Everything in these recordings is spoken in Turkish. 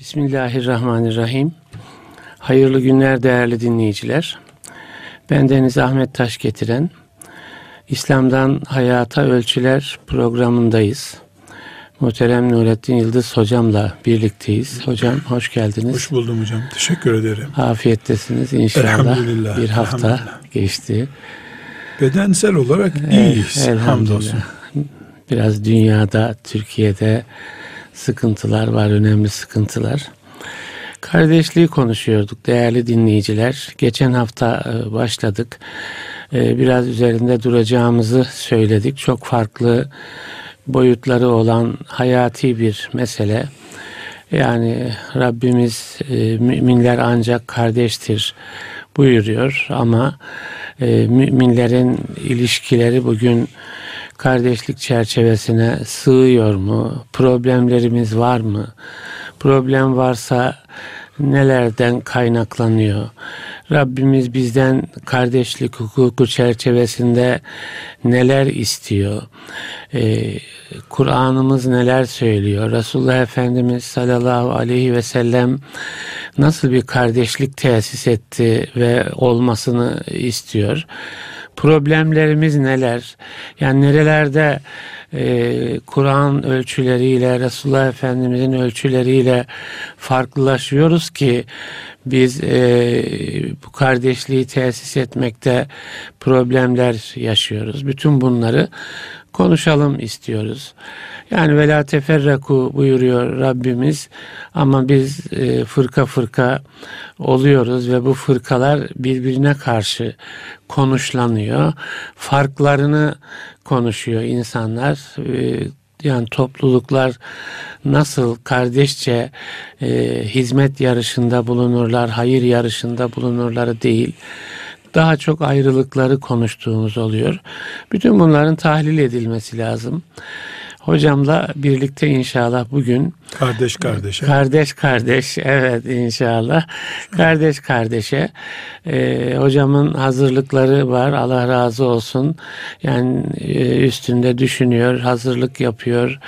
Bismillahirrahmanirrahim. Hayırlı günler değerli dinleyiciler. Bendeniz Ahmet Taş getiren İslam'dan Hayata Ölçüler programındayız. Muhterem Nurettin Yıldız hocamla birlikteyiz. Hocam hoş geldiniz. Hoş buldum hocam. Teşekkür ederim. Afiyettesiniz inşallah. Bir hafta geçti. Bedensel olarak iyiyiz. Hamdolsun. Biraz dünyada, Türkiye'de sıkıntılar var, önemli sıkıntılar. Kardeşliği konuşuyorduk değerli dinleyiciler. Geçen hafta başladık. Biraz üzerinde duracağımızı söyledik. Çok farklı boyutları olan hayati bir mesele. Yani Rabbimiz müminler ancak kardeştir buyuruyor ama müminlerin ilişkileri bugün kardeşlik çerçevesine sığıyor mu? Problemlerimiz var mı? Problem varsa nelerden kaynaklanıyor? Rabbimiz bizden kardeşlik hukuku çerçevesinde neler istiyor? Kur'an'ımız neler söylüyor? Resulullah Efendimiz sallallahu aleyhi ve sellem nasıl bir kardeşlik tesis etti ve olmasını istiyor? Problemlerimiz neler? Yani nerelerde Kur'an ölçüleriyle, Resulullah Efendimizin ölçüleriyle farklılaşıyoruz ki biz bu kardeşliği tesis etmekte problemler yaşıyoruz. Bütün bunları konuşalım istiyoruz. Yani velâ teferraku buyuruyor Rabbimiz ama biz fırka fırka oluyoruz ve bu fırkalar birbirine karşı konuşlanıyor. Farklarını konuşuyor insanlar. Yani topluluklar nasıl kardeşçe hizmet yarışında bulunurlar, hayır yarışında bulunurlar değil. Daha çok ayrılıkları konuştuğumuz oluyor. Bütün bunların tahlil edilmesi lazım. Hocamla birlikte inşallah bugün kardeş kardeşe hocamın hazırlıkları var, Allah razı olsun. Yani üstünde düşünüyor, hazırlık yapıyor,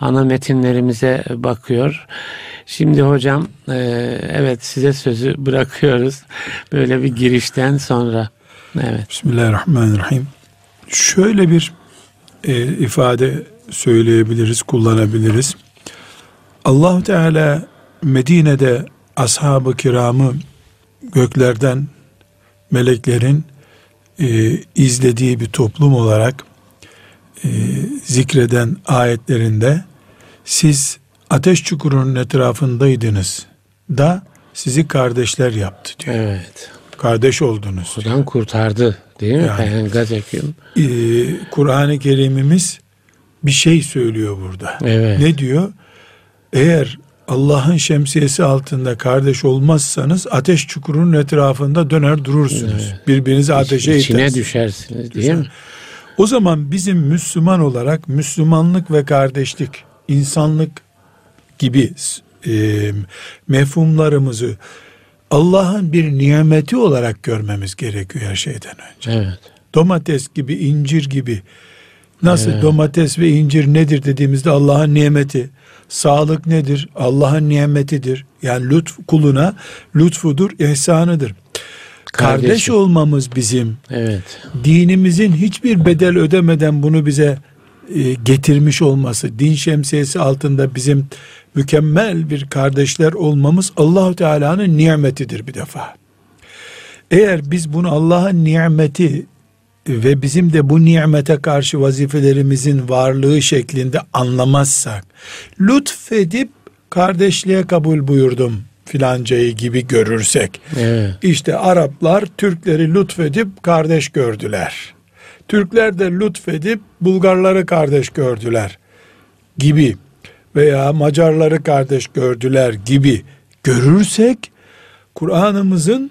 ana metinlerimize bakıyor. Şimdi hocam evet size sözü bırakıyoruz böyle bir girişten sonra. Evet. Bismillahirrahmanirrahim. Şöyle bir ifade söyleyebiliriz, kullanabiliriz. Allah Teala Medine'de ashab-ı kiramı göklerden meleklerin izlediği bir toplum olarak zikreden ayetlerinde siz ateş çukurunun etrafındaydınız da sizi kardeşler yaptı diyor. Evet. Kardeş oldunuz. Kur'an kurtardı değil mi? Yani, Kur'an-ı Kerim'imiz bir şey söylüyor burada. Evet. Ne diyor? Eğer Allah'ın şemsiyesi altında kardeş olmazsanız ateş çukurunun etrafında döner durursunuz. Evet. Birbirinizi ateşe itersiniz. İçine düşersiniz değil mi? O zaman bizim Müslüman olarak Müslümanlık ve kardeşlik, insanlık gibi mefhumlarımızı Allah'ın bir nimeti olarak görmemiz gerekiyor her şeyden önce. Evet. Domates gibi, incir gibi. Nasıl domates ve incir nedir dediğimizde Allah'ın nimeti. Sağlık nedir? Allah'ın nimetidir. Yani kuluna lütfudur, ihsanıdır. Kardeş olmamız bizim. Evet. Dinimizin hiçbir bedel ödemeden bunu bize getirmiş olması, din şemsiyesi altında bizim mükemmel bir kardeşler olmamız Allah-u Teala'nın nimetidir bir defa. Eğer biz bunu Allah'ın nimeti ve bizim de bu nimete karşı vazifelerimizin varlığı şeklinde anlamazsak, lütfedip kardeşliğe kabul buyurdum filancayı gibi görürsek, evet. İşte Araplar Türkleri lütfedip kardeş gördüler, Türkler de lütfedip Bulgarları kardeş gördüler gibi veya Macarları kardeş gördüler gibi görürsek, Kur'an'ımızın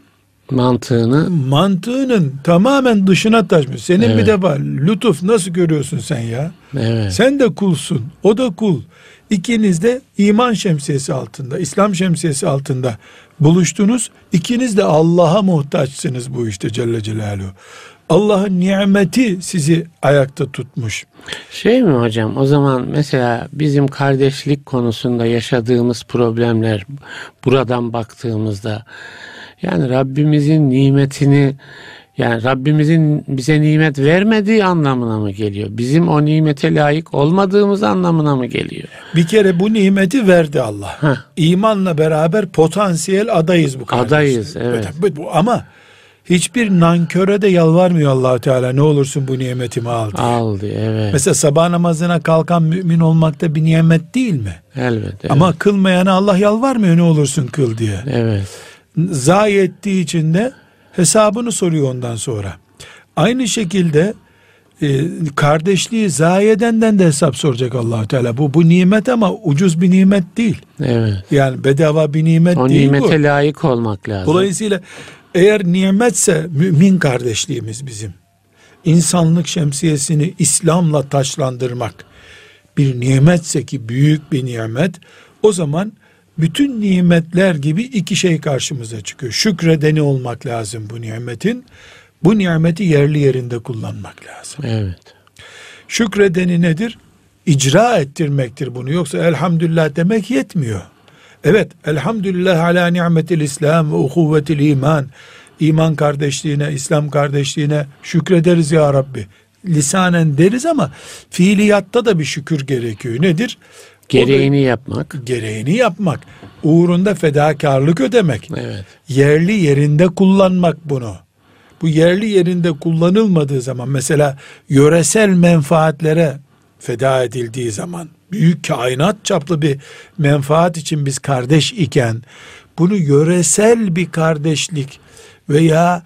mantığının tamamen dışına taşmış. Senin evet. Bir defa lütuf nasıl görüyorsun sen ya? Evet. Sen de kulsun, o da kul. İkiniz de iman şemsiyesi altında, İslam şemsiyesi altında buluştunuz. İkiniz de Allah'a muhtaçsınız bu işte Celle Celaluhu. Allah'ın nimeti sizi ayakta tutmuş. Şey mi hocam, o zaman mesela bizim kardeşlik konusunda yaşadığımız problemler buradan baktığımızda, yani Rabbimizin nimetini, yani Rabbimizin bize nimet vermediği anlamına mı geliyor? Bizim o nimete layık olmadığımız anlamına mı geliyor? Bir kere bu nimeti verdi Allah. Heh. İmanla beraber potansiyel adayız bu kardeşlik. Adayız, evet. Ama hiçbir nanköre de yalvarmıyor Allah Teala. Ne olursun bu nimetimi al diye. Al diye, evet. Mesela sabah namazına kalkan mümin olmak da bir nimet değil mi? Elbette. Evet. Ama kılmayana Allah yalvarmıyor, ne olursun kıl diye. Evet. Zayi ettiği için de hesabını soruyor ondan sonra. Aynı şekilde kardeşliği zayi edenden de hesap soracak Allah Teala. Bu nimet ama ucuz bir nimet değil. Evet. Yani bedava bir nimet o değil bu. O nimete layık olmak lazım. Dolayısıyla eğer nimetse mümin kardeşliğimiz bizim, insanlık şemsiyesini İslam'la taşlandırmak bir nimetse ki büyük bir nimet, o zaman bütün nimetler gibi iki şey karşımıza çıkıyor. Şükredeni olmak lazım bu nimetin. Bu nimeti yerli yerinde kullanmak lazım. Evet. Şükredeni nedir? İcra ettirmektir bunu. Yoksa elhamdülillah demek yetmiyor. Evet, elhamdülillah ala ni'metil İslam ve uhuvvetil iman. İman kardeşliğine, İslam kardeşliğine şükrederiz ya Rabbi. Lisanen deriz ama fiiliyatta da bir şükür gerekiyor. Nedir? Gereğini yapmak. Gereğini yapmak. Uğrunda fedakarlık ödemek. Evet. Yerli yerinde kullanmak bunu. Bu yerli yerinde kullanılmadığı zaman, mesela yöresel menfaatlere feda edildiği zaman, büyük kainat çaplı bir menfaat için biz kardeş iken, bunu yöresel bir kardeşlik veya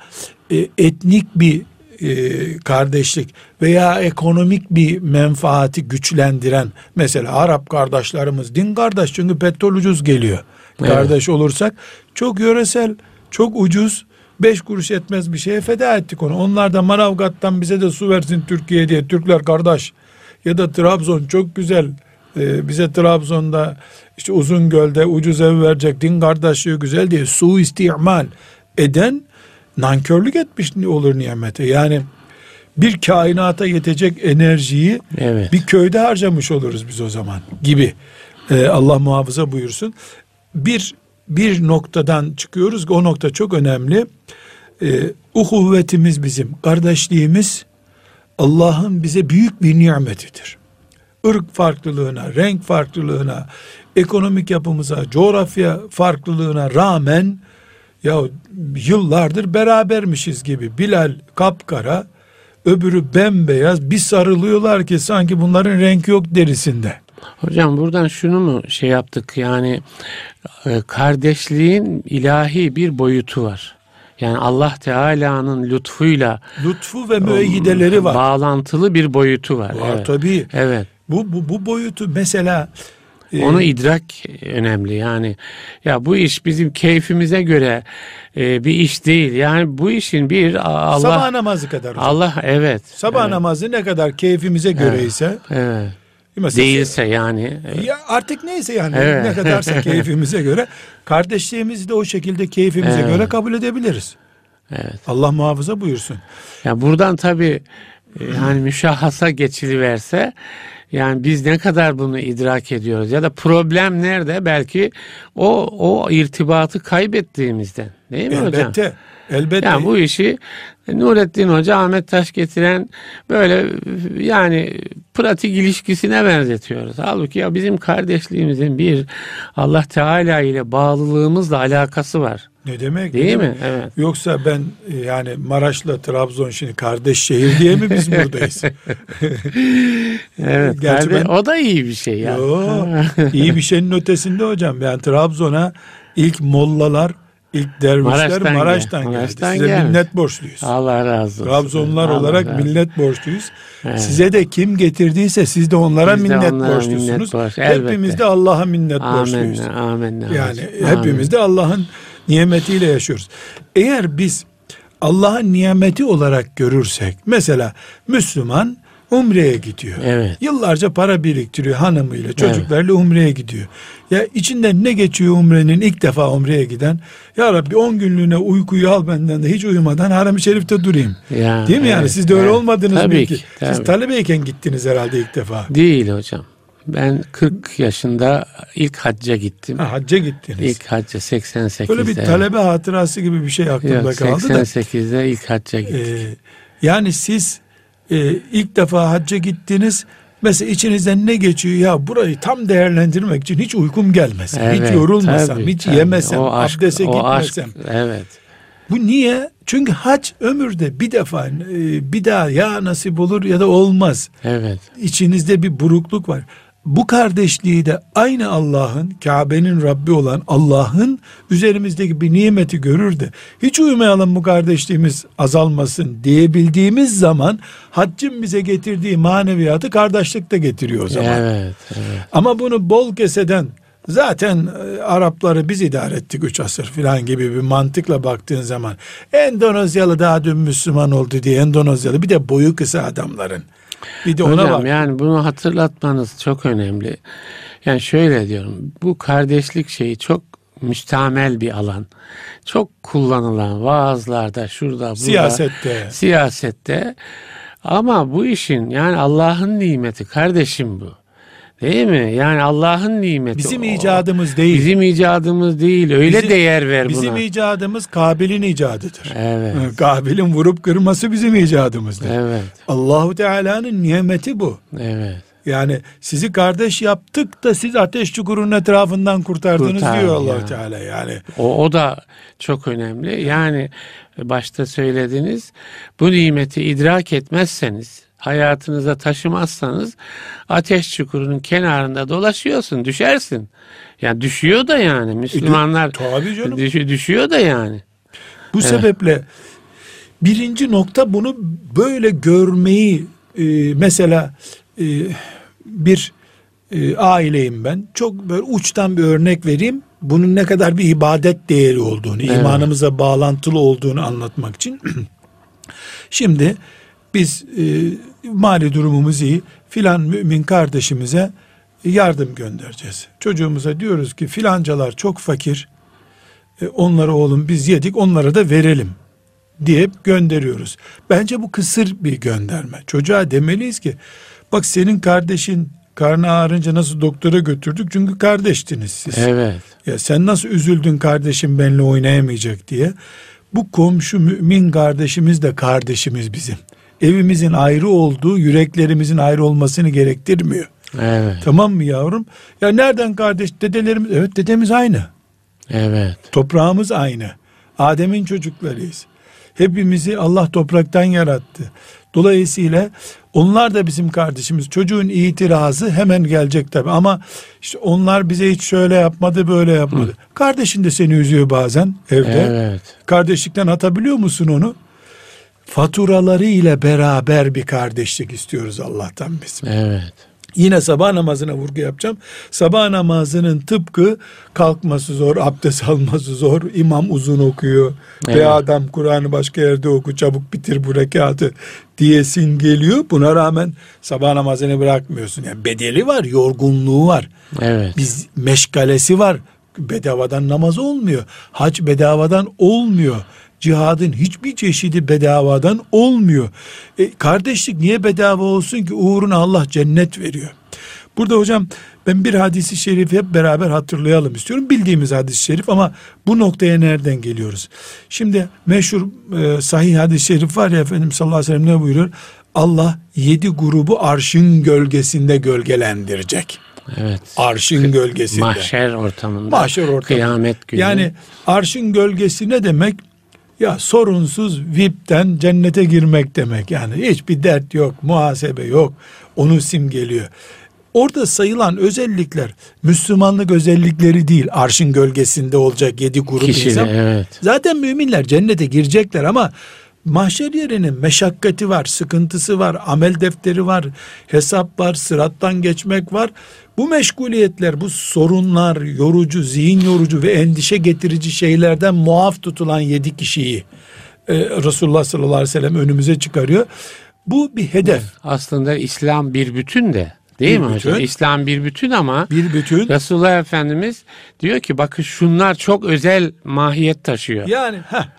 etnik bir kardeşlik veya ekonomik bir menfaati güçlendiren, mesela Arap kardeşlerimiz din kardeş çünkü petrol ucuz geliyor. Evet. Kardeş olursak çok yöresel, çok ucuz, 5 kuruş etmez bir şeye feda ettik onu. Onlar da Manavgat'tan bize de su versin Türkiye diye, Türkler kardeş. Ya da Trabzon çok güzel, bize Trabzon'da işte Uzungöl'de ucuz ev verecek, din kardeşliği güzel diye suistimal eden nankörlük etmiş olur nimete. Yani bir kainata yetecek enerjiyi, evet, bir köyde harcamış oluruz biz o zaman gibi. Allah muhafaza buyursun. Bir noktadan çıkıyoruz ki o nokta çok önemli. Uhuvvetimiz bizim, kardeşliğimiz Allah'ın bize büyük bir nimetidir. Irk farklılığına, renk farklılığına, ekonomik yapımıza, coğrafya farklılığına rağmen ya yıllardır berabermişiz gibi. Bilal kapkara, öbürü bembeyaz, bir sarılıyorlar ki sanki bunların rengi yok derisinde. Hocam buradan şunu mu şey yaptık, yani kardeşliğin ilahi bir boyutu var. Yani Allah Teala'nın lütfuyla, lütfu ve müeyyideleri var. Bağlantılı bir boyutu var. Var, evet. Tabii. Evet. Bu boyutu mesela onu idrak önemli. Yani ya bu iş bizim keyfimize göre bir iş değil. Yani bu işin bir Allah, sabah namazı kadar hocam. Allah, evet. Sabah, evet, namazı ne kadar keyfimize göre, evet, ise, evet, değilse yani, evet, ya artık neyse yani, evet, ne kadarsa keyfimize göre kardeşliğimizi de o şekilde keyfimize, evet, göre kabul edebiliriz. Evet. Allah muhafaza buyursun. Ya buradan tabii yani müşahhasa geçiliverse, yani biz ne kadar bunu idrak ediyoruz ya da problem nerede, belki o irtibatı kaybettiğimizden, değil mi, elbette, hocam? Elbette. Elbette. Yani bu işi Nurettin Hoca, Ahmet Taş getiren böyle yani pratik ilişkisine benzetiyoruz. Halbuki ya bizim kardeşliğimizin bir Allah Teala ile bağlılığımızla alakası var. Ne demek? Değil mi? Evet. Yoksa ben yani Maraş'la Trabzon şimdi kardeş şehir diye mi biz buradayız? Evet. Gerçi o da iyi bir şey yani. Yo, iyi bir şeyin ötesinde hocam. Yani Trabzon'a ilk mollalar, İlk dervişler Maraş'tan geldi. Size minnet borçluyuz. Allah razı olsun. Trabzonlar olarak minnet borçluyuz. Evet. Size de kim getirdiyse siz de onlara minnet borçlusunuz. Hepimiz de Allah'a minnet borçluyuz. Amin. Yani hepimiz de Allah'ın nimetiyle yaşıyoruz. Eğer biz Allah'ın nimeti olarak görürsek, mesela Müslüman umreye gidiyor. Evet. Yıllarca para biriktiriyor hanımıyla, çocuklarıyla, evet, umreye gidiyor. Ya içinden ne geçiyor umrenin, ilk defa umreye giden? Ya Rabbi 10 günlüğüne uykuyu al benden de hiç uyumadan Haram-ı Şerif'te durayım. Ya, değil mi evet, yani? Siz de öyle evet, olmadınız mı ki? Tabii. Siz talebeyken gittiniz herhalde ilk defa. Değil hocam. Ben 40 yaşında ilk hacca gittim. Ha, hacca gittiniz. İlk hacca 88'de. Böyle bir talebe hatırası gibi bir şey aklımda yok, kaldı da. 88'de ilk hacca gittik. Yani siz ilk defa hacca gittiniz. Mesela içinizden ne geçiyor? Ya burayı tam değerlendirmek için hiç uykum gelmesin. Evet, hiç yorulmasam, tabii, hiç tabii, yemesem, o aşk, abdese gitmesem. Aşk, evet. Bu niye? Çünkü hac ömürde bir defa, bir daha ya nasip olur ya da olmaz. Evet. İçinizde bir burukluk var. Bu kardeşliği de aynı Allah'ın, Kabe'nin Rabbi olan Allah'ın üzerimizdeki bir nimeti görür de hiç uyumayalım bu kardeşliğimiz azalmasın diyebildiğimiz zaman haccın bize getirdiği maneviyatı kardeşlik de getiriyor o zaman. Evet, evet. Ama bunu bol keseden, zaten Arapları biz idare ettik 3 asır filan gibi bir mantıkla baktığın zaman, Endonezyalı daha dün Müslüman oldu diye Endonezyalı, bir de boyu kısa adamların. Bir de ona hocam, yani bunu hatırlatmanız çok önemli. Yani şöyle diyorum, bu kardeşlik şeyi çok müstamel bir alan. Çok kullanılan vaazlarda, şurada, burada. Siyasette. Siyasette. Ama bu işin, yani Allah'ın nimeti kardeşim bu. Değil mi? Yani Allah'ın nimeti. Bizim icadımız değil. Bizim icadımız değil. Öyle bizim, değer ver bizim buna. Bizim icadımız Kabil'in icadıdır. Evet. Kabil'in vurup kırması bizim icadımızdır. Evet. Allahu Teala'nın nimeti bu. Evet. Yani sizi kardeş yaptık da siz ateş çukurunun etrafından kurtardınız diyor Allahu Teala yani. O da çok önemli. Yani başta söylediğiniz bu nimeti idrak etmezseniz, hayatınıza taşımazsanız ateş çukurunun kenarında dolaşıyorsun, düşersin. Yani düşüyor da yani Müslümanlar düşüyor da yani. Bu sebeple birinci nokta bunu böyle görmeyi, mesela bir aileyim ben. Çok böyle uçtan bir örnek vereyim. Bunun ne kadar bir ibadet değeri olduğunu, evet, imanımıza bağlantılı olduğunu anlatmak için. Şimdi biz mali durumumuz iyi, filan mümin kardeşimize yardım göndereceğiz. Çocuğumuza diyoruz ki filancalar çok fakir, onlara oğlum biz yedik, onlara da verelim diye gönderiyoruz. Bence bu kısır bir gönderme. Çocuğa demeliyiz ki bak senin kardeşin karnı ağrınca nasıl doktora götürdük, çünkü kardeştiniz siz. Evet. Ya sen nasıl üzüldün kardeşim benimle oynayamayacak diye. Bu komşu mümin kardeşimiz de kardeşimiz bizim. Evimizin ayrı olduğu yüreklerimizin ayrı olmasını gerektirmiyor. Evet. Tamam mı yavrum? Ya nereden kardeş? Dedelerimiz, evet dedemiz aynı. Evet. Toprağımız aynı. Adem'in çocuklarıyız. Hepimizi Allah topraktan yarattı. Dolayısıyla onlar da bizim kardeşimiz. Çocuğun itirazı hemen gelecek tabii ama işte onlar bize hiç şöyle yapmadı, böyle yapmadı. Hı. Kardeşin de seni üzüyor bazen evde. Evet. Kardeşlikten atabiliyor musun onu? Faturaları ile beraber bir kardeşlik istiyoruz Allah'tan biz. Evet. Yine sabah namazına vurgu yapacağım. Sabah namazının tıpkı kalkması zor, abdest alması zor, imam uzun okuyor, evet, ve adam Kur'an'ı başka yerde oku, çabuk bitir bu rekatı diyesin geliyor. Buna rağmen sabah namazını bırakmıyorsun. Yani bedeli var, yorgunluğu var. Evet. Biz meşgalesi var. Bedavadan namaz olmuyor. Hac bedavadan olmuyor. Cihadın hiçbir çeşidi bedavadan olmuyor. Kardeşlik niye bedava olsun ki? Uğruna Allah cennet veriyor. Burada hocam ben bir hadisi şerifi hep beraber hatırlayalım istiyorum. Bildiğimiz hadis-i şerif ama bu noktaya nereden geliyoruz? Şimdi meşhur sahih hadis-i şerif var ya, Efendimiz sallallahu aleyhi ve sellem ne buyuruyor? Allah 7 grubu arşın gölgesinde gölgelendirecek. Evet. Arşın gölgesinde. Mahşer ortamında. Mahşer ortamında. Kıyamet günü. Yani arşın gölgesi ne demek? Ya sorunsuz VIP'ten cennete girmek demek yani, hiçbir dert yok, muhasebe yok, onu simgeliyor. Orada sayılan özellikler Müslümanlık özellikleri değil, arşın gölgesinde olacak 7 grup kişi, insan. Evet. Zaten müminler cennete girecekler ama mahşer yerinin meşakkati var, sıkıntısı var, amel defteri var, hesap var, sırattan geçmek var. Bu meşguliyetler, bu sorunlar, yorucu, zihin yorucu ve endişe getirici şeylerden muaf tutulan 7 kişiyi Resulullah sallallahu aleyhi ve sellem önümüze çıkarıyor. Bu bir hedef. Aslında İslam bir bütün de. Değil mi hocam? İslam bir bütün ama bir bütün. Resulullah Efendimiz diyor ki bakın şunlar çok özel mahiyet taşıyor. Yani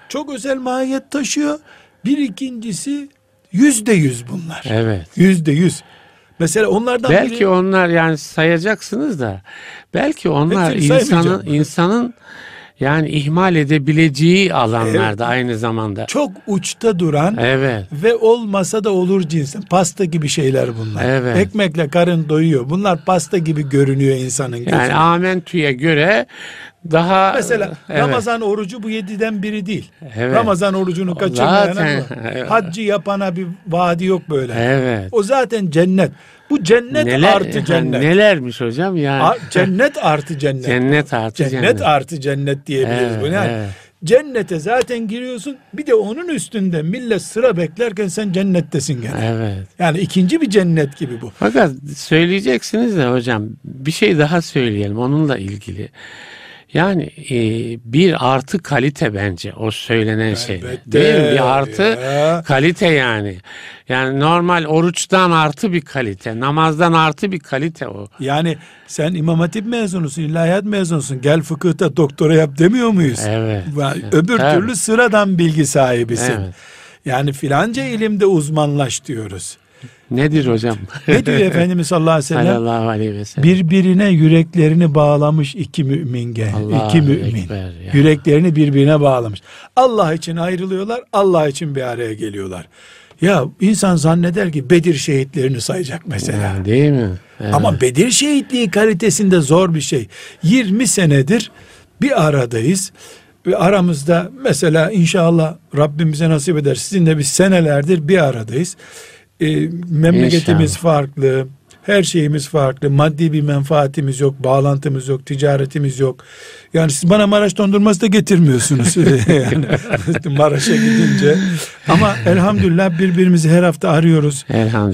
çok özel mahiyet taşıyor. Bir ikincisi %100 bunlar. Evet. %100. Mesela onlardan belki biri... onlar yani sayacaksınız da belki onlar insanın yani ihmal edebileceği alanlarda aynı zamanda. Çok uçta duran ve olmasa da olur cinsin. Pasta gibi şeyler bunlar. Evet. Ekmekle karın doyuyor. Bunlar pasta gibi görünüyor insanın gözüne. Yani amentüye göre daha... Mesela Ramazan orucu bu 7'den biri değil. Evet. Ramazan orucunu kaçırmayan haccı yapana bir vaadi yok böyle. Evet. O zaten cennet. Bu cennet artı cennet. Nelermiş hocam yani? Cennet artı cennet. Cennet artı cennet. Cennet artı cennet diyebiliriz bunu. Yani cennete zaten giriyorsun. Bir de onun üstünde millet sıra beklerken sen cennettesin gene. Evet. Yani ikinci bir cennet gibi bu. Fakat söyleyeceksiniz de hocam bir şey daha söyleyelim onunla ilgili. Yani bir artı kalite bence o söylenen şey. Değil mi? Bir artı kalite yani. Yani normal oruçtan artı bir kalite, namazdan artı bir kalite o. Yani sen İmam Hatip mezunusun, ilahiyat mezunusun. Gel fıkıhta doktora yap demiyor muyuz? Evet. Öbür türlü sıradan bilgi sahibisin. Evet. Yani filanca ilimde uzmanlaş diyoruz. Nedir hocam? Ne diyor Efendimiz sallallahu aleyhi ve sellem? Birbirine yüreklerini bağlamış iki mümin gel. İki mümin. Yüreklerini birbirine bağlamış. Allah için ayrılıyorlar, Allah için bir araya geliyorlar. Ya insan zanneder ki Bedir şehitlerini sayacak mesela. Yani değil mi? Evet. Ama Bedir şehitliği kalitesinde zor bir şey. 20 senedir bir aradayız. Ve aramızda mesela inşallah Rabbimize nasip eder. Sizinle biz senelerdir bir aradayız. Memleketimiz farklı, her şeyimiz farklı, maddi bir menfaatimiz yok, bağlantımız yok, ticaretimiz yok. Yani siz bana Maraş dondurması da getirmiyorsunuz yani Maraş'a gidince. Ama elhamdülillah birbirimizi her hafta arıyoruz,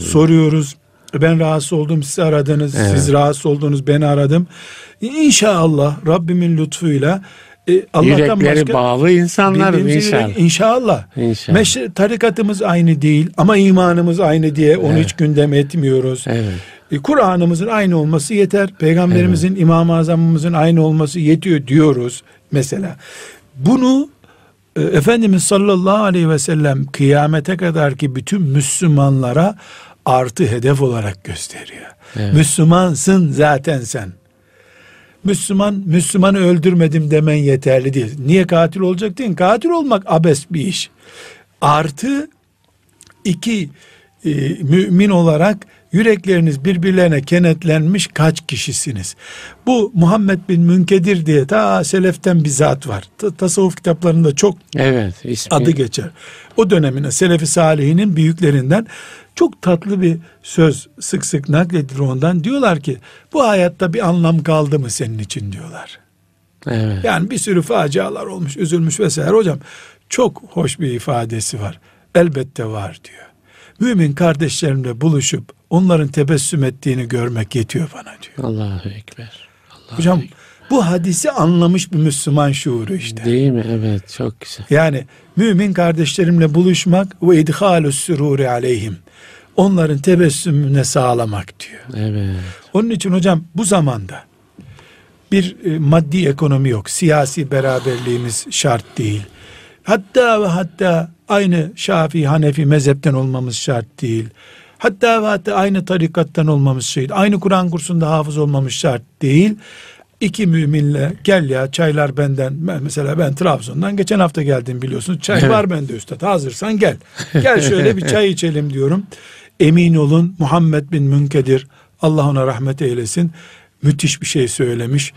soruyoruz. Ben rahatsız oldum, siz aradınız, siz rahatsız oldunuz, ben aradım. İnşallah Rabbimin lütfuyla yürekleri bağlı insanlar inşallah. Tarikatımız aynı değil ama imanımız aynı diye onu hiç gündem etmiyoruz. Evet. Kur'an'ımızın aynı olması yeter. Peygamberimizin, İmam-ı Azam'ımızın aynı olması yetiyor diyoruz mesela. Bunu Efendimiz sallallahu aleyhi ve sellem kıyamete kadar ki bütün Müslümanlara artı hedef olarak gösteriyor. Evet. Müslümansın zaten sen. Müslümanı öldürmedim demen yeterli değil. Niye katil olacak değil? Katil olmak abes bir iş. Artı iki mümin olarak yürekleriniz birbirlerine kenetlenmiş kaç kişisiniz? Bu Muhammed bin Münkedir diye ta seleften bir zat var. Tasavvuf kitaplarında çok adı geçer. O dönemin Selefi Salihinin büyüklerinden çok tatlı bir söz sık sık nakledilir ondan. Diyorlar ki bu hayatta bir anlam kaldı mı senin için diyorlar. Evet. Yani bir sürü facialar olmuş, üzülmüş vesaire. Hocam çok hoş bir ifadesi var. Elbette var diyor. Mümin kardeşlerimle buluşup onların tebessüm ettiğini görmek yetiyor bana diyor. Allahu Ekber. Hocam bu hadisi anlamış bir Müslüman şuuru işte. Değil mi? Evet, çok güzel. Yani mümin kardeşlerimle buluşmak ve idhalus sururi aleyhim. Onların tebessümüne sağlamak diyor. Evet. Onun için hocam bu zamanda bir maddi ekonomi yok. Siyasi beraberliğimiz şart değil. Hatta ve hatta aynı Şafii, Hanefi mezhepten olmamız şart değil. Hatta ve hatta aynı tarikattan olmamız şart. Aynı Kur'an kursunda hafız olmamız şart değil. İki müminle gel ya çaylar benden. Mesela ben Trabzon'dan geçen hafta geldim biliyorsunuz. Çay var bende üstad, hazırsan gel. Gel şöyle bir çay içelim diyorum. Emin olun Muhammed bin Münkedir, Allah ona rahmet eylesin, müthiş bir şey söylemiş.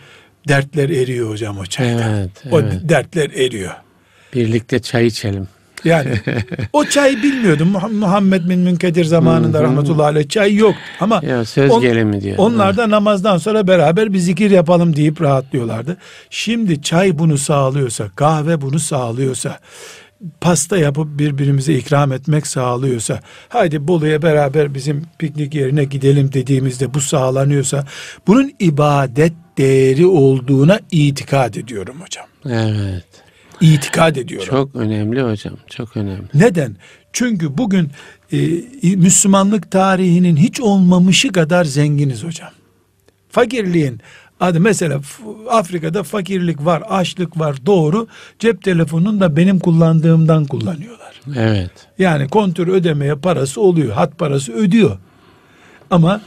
Dertler eriyor hocam o çaydan. O dertler eriyor. Birlikte çay içelim. Yani o çay bilmiyordum. Muhammed bin Münkedir zamanında rahmetullahi aleyh çay yok. Ama ya, söz gelimi diyor. Onlar da namazdan sonra beraber bir zikir yapalım deyip rahatlıyorlardı. Şimdi çay bunu sağlıyorsa, kahve bunu sağlıyorsa, pasta yapıp birbirimize ikram etmek sağlıyorsa, haydi Bolu'ya beraber bizim piknik yerine gidelim dediğimizde bu sağlanıyorsa, bunun ibadet değeri olduğuna itikad ediyorum hocam. Evet. İtikad ediyorum. Çok önemli hocam, çok önemli. Neden? Çünkü bugün Müslümanlık tarihinin hiç olmamışı kadar zenginiz hocam. Fakirliğin adı, mesela Afrika'da fakirlik var, açlık var, doğru. Cep telefonunu da benim kullandığımdan kullanıyorlar. Evet. Yani kontör ödemeye parası oluyor, hat parası ödüyor. Ama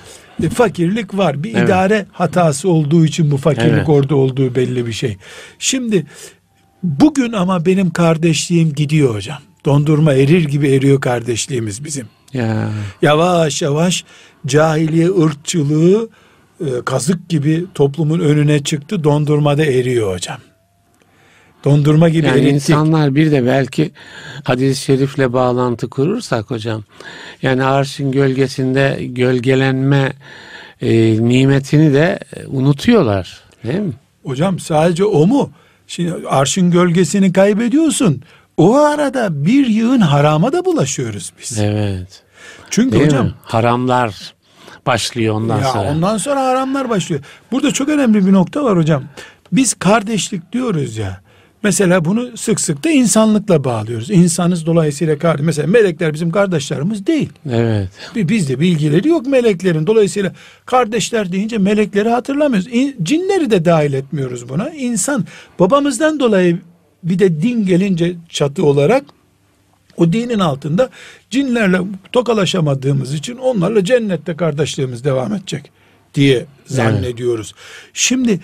fakirlik var. Bir evet. idare hatası olduğu için bu fakirlik evet. orada olduğu belli bir şey. Şimdi bugün ama benim kardeşliğim gidiyor hocam. Dondurma erir gibi eriyor kardeşliğimiz bizim. Ya. Yavaş yavaş cahiliye, ırkçılığı kazık gibi toplumun önüne çıktı. Dondurmada eriyor hocam. Dondurma gibi yani erittik. İnsanlar bir de belki hadis-i şerifle bağlantı kurursak hocam. Yani arşın gölgesinde gölgelenme nimetini de unutuyorlar. Değil mi? Hocam sadece o mu? Şimdi arşın gölgesini kaybediyorsun. O arada bir yığın harama da bulaşıyoruz biz. Evet. Çünkü değil hocam. Mi? Haramlar başlıyor ondan sonra. Ondan sonra haramlar başlıyor. Burada çok önemli bir nokta var hocam. Biz kardeşlik diyoruz ya. Mesela bunu sık sık da insanlıkla bağlıyoruz. İnsanız, dolayısıyla kardeş. Mesela melekler bizim kardeşlerimiz değil. Evet. Bizde bilgileri yok meleklerin. Dolayısıyla kardeşler deyince melekleri hatırlamıyoruz. Cinleri de dahil etmiyoruz buna. İnsan babamızdan dolayı, bir de din gelince çatı olarak o dinin altında cinlerle tokalaşamadığımız için onlarla cennette kardeşliğimiz devam edecek diye zannediyoruz. Evet. Şimdi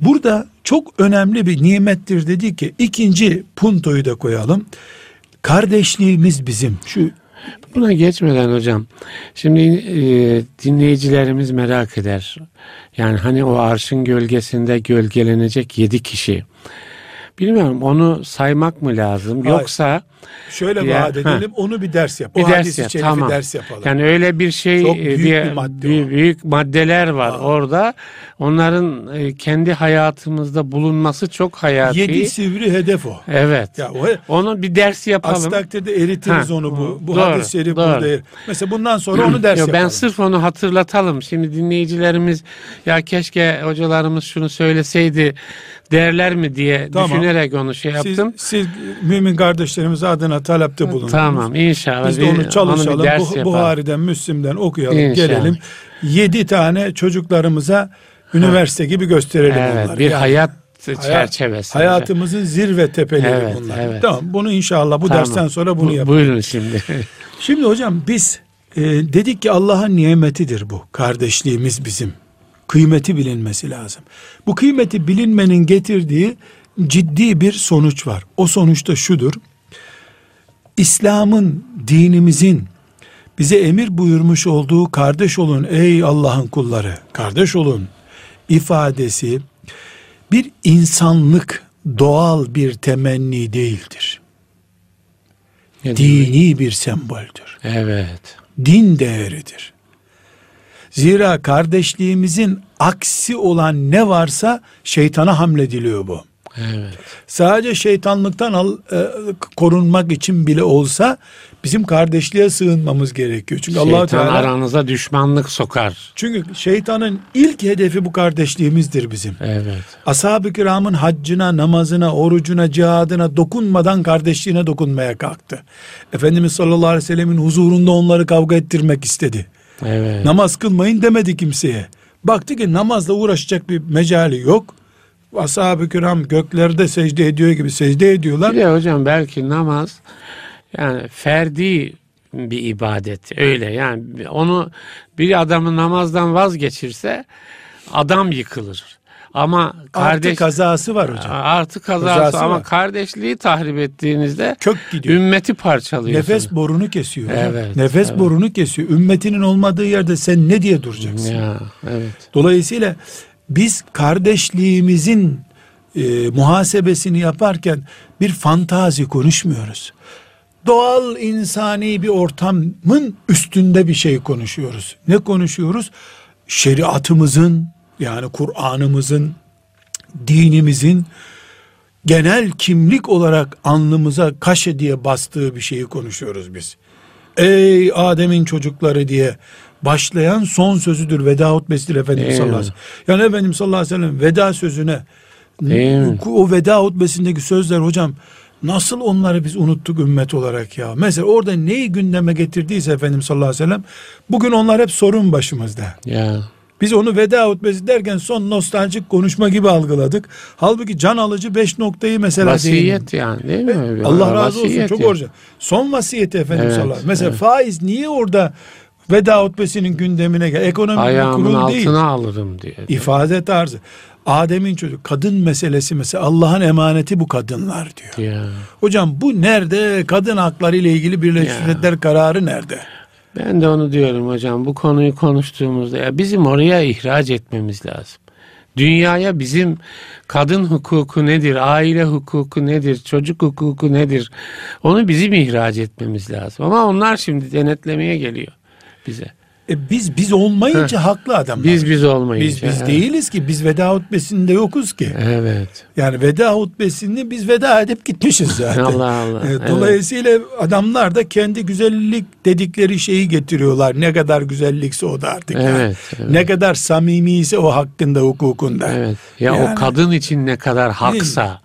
burada çok önemli bir nimettir dedi ki, ikinci puntoyu da koyalım. Kardeşliğimiz bizim. Şu buna geçmeden hocam, şimdi dinleyicilerimiz merak eder. Yani hani o arşın gölgesinde gölgelenecek 7 kişi. Bilmiyorum, onu saymak mı lazım? Hayır. Yoksa şöyle vaat edelim, onu bir ders yapalım. Bir ders, tamam. ders yapalım. Yani öyle bir şey, çok büyük bir madde, büyük maddeler var ha. orada. Onların kendi hayatımızda bulunması çok hayati. 7 sivri hedef o. Evet. Ya, onu bir ders yapalım. Aksi takdirde eritiriz ha. onu bu hadis-i şerif burada. Mesela bundan sonra onu ders yapalım. Ben sırf onu hatırlatalım. Şimdi dinleyicilerimiz ya keşke hocalarımız şunu söyleseydi derler mi diye tamam. düşünerek onu şey yaptım. Siz mümin kardeşlerimiz adına talepte bulundunuz. Tamam, inşallah. Biz de onu çalışalım. Buhari'den, Müslim'den okuyalım, inşallah. Gelelim. 7 tane çocuklarımıza üniversite gibi gösterelim evet, bunları. Bir yani, hayat çerçevesi. Hayatımızın zirve tepeleri evet, bunlar. Evet. Tamam, bunu inşallah bu tamam. dersten sonra bunu yapalım. Buyurun şimdi. Şimdi hocam biz dedik ki Allah'ın nimetidir bu. Kardeşliğimiz bizim. Kıymeti bilinmesi lazım. Bu kıymeti bilinmenin getirdiği ciddi bir sonuç var. O sonuç da şudur. İslam'ın, dinimizin bize emir buyurmuş olduğu "kardeş olun ey Allah'ın kulları, kardeş olun" ifadesi bir insanlık, doğal bir temenni değildir. Ne dini değil? Bir semboldür. Evet. Din değeridir. Zira kardeşliğimizin aksi olan ne varsa şeytana hamlediliyor bu. Evet. Sadece şeytanlıktan korunmak için bile olsa bizim kardeşliğe sığınmamız gerekiyor. Çünkü Allah Teala aranıza düşmanlık sokar. Çünkü şeytanın ilk hedefi bu kardeşliğimizdir bizim. Evet. Ashab-ı kiramın haccına, namazına, orucuna, cihadına dokunmadan kardeşliğine dokunmaya kalktı. Efendimiz sallallahu aleyhi ve sellemin huzurunda onları kavga ettirmek istedi. Evet. Namaz kılmayın demedi kimseye. Baktı ki namazla uğraşacak bir mecali yok. Ashab-ı kiram göklerde secde ediyor gibi secde ediyorlar. Bir de hocam belki namaz yani ferdi bir ibadet. Öyle yani, onu bir adamı namazdan vazgeçirse adam yıkılır. Ama artı kazası var hocam. Artı kazası ama var. Kardeşliği tahrip ettiğinizde kök gidiyor. Ümmeti parçalıyor. Nefes borunu kesiyor. Evet, nefes evet. borunu kesiyor. Ümmetinin olmadığı yerde sen ne diye duracaksın? Ya, evet. Dolayısıyla biz kardeşliğimizin muhasebesini yaparken bir fantazi konuşmuyoruz. Doğal, insani bir ortamın üstünde bir şey konuşuyoruz. Ne konuşuyoruz? Şeriatımızın, yani Kur'an'ımızın, dinimizin genel kimlik olarak alnımıza kaşe diye bastığı bir şeyi konuşuyoruz biz. Ey Adem'in çocukları diye başlayan son sözüdür veda hutbesidir Efendimiz sallallahu aleyhi ve sellem. Yani Efendimiz sallallahu aleyhi ve sellem veda sözüne, o veda hutbesindeki sözler hocam Nasıl onları biz unuttuk ümmet olarak ya? Mesela orada neyi gündeme getirdiyse Efendimiz sallallahu aleyhi ve sellem, bugün onlar hep sorun başımızda. Yeah. Biz onu veda hutbesi derken son nostaljik konuşma gibi algıladık. Halbuki can alıcı 5 noktayı mesela vasiyet değil. Yani değil mi? Allah razı olsun, çok orca. Son vasiyeti Efendimiz evet, sallallahu aleyhi ve sellem. Mesela evet, faiz niye orada veda hutbesinin gündemine gel? Ekonominin kurul değil. Ayağımın altına alırım diye. İfade tarzı. Adem'in çocuk, kadın meselesi mesela, Allah'ın emaneti bu kadınlar diyor. Yeah. Hocam bu nerede? Kadın hakları ile ilgili Birleşmiş Milletler kararı nerede? Ben de onu diyorum hocam. Bu konuyu konuştuğumuzda ya bizim oraya ihraç etmemiz lazım. Dünyaya bizim kadın hukuku nedir, aile hukuku nedir, çocuk hukuku nedir, onu bizim ihraç etmemiz lazım. Ama onlar şimdi denetlemeye geliyor bize. Biz olmayınca haklı adamlar. Biz olmayınca. Biz değiliz ki. Biz veda hutbesinde yokuz ki. Evet. Yani veda hutbesini biz veda edip gitmişiz zaten. Allah Allah. Dolayısıyla evet, adamlar da kendi güzellik dedikleri şeyi getiriyorlar. Ne kadar güzellikse o da artık. Evet, yani. Evet. Ne kadar samimiyse o hakkında, hukukunda. Evet. Ya yani, o kadın için ne kadar haksa.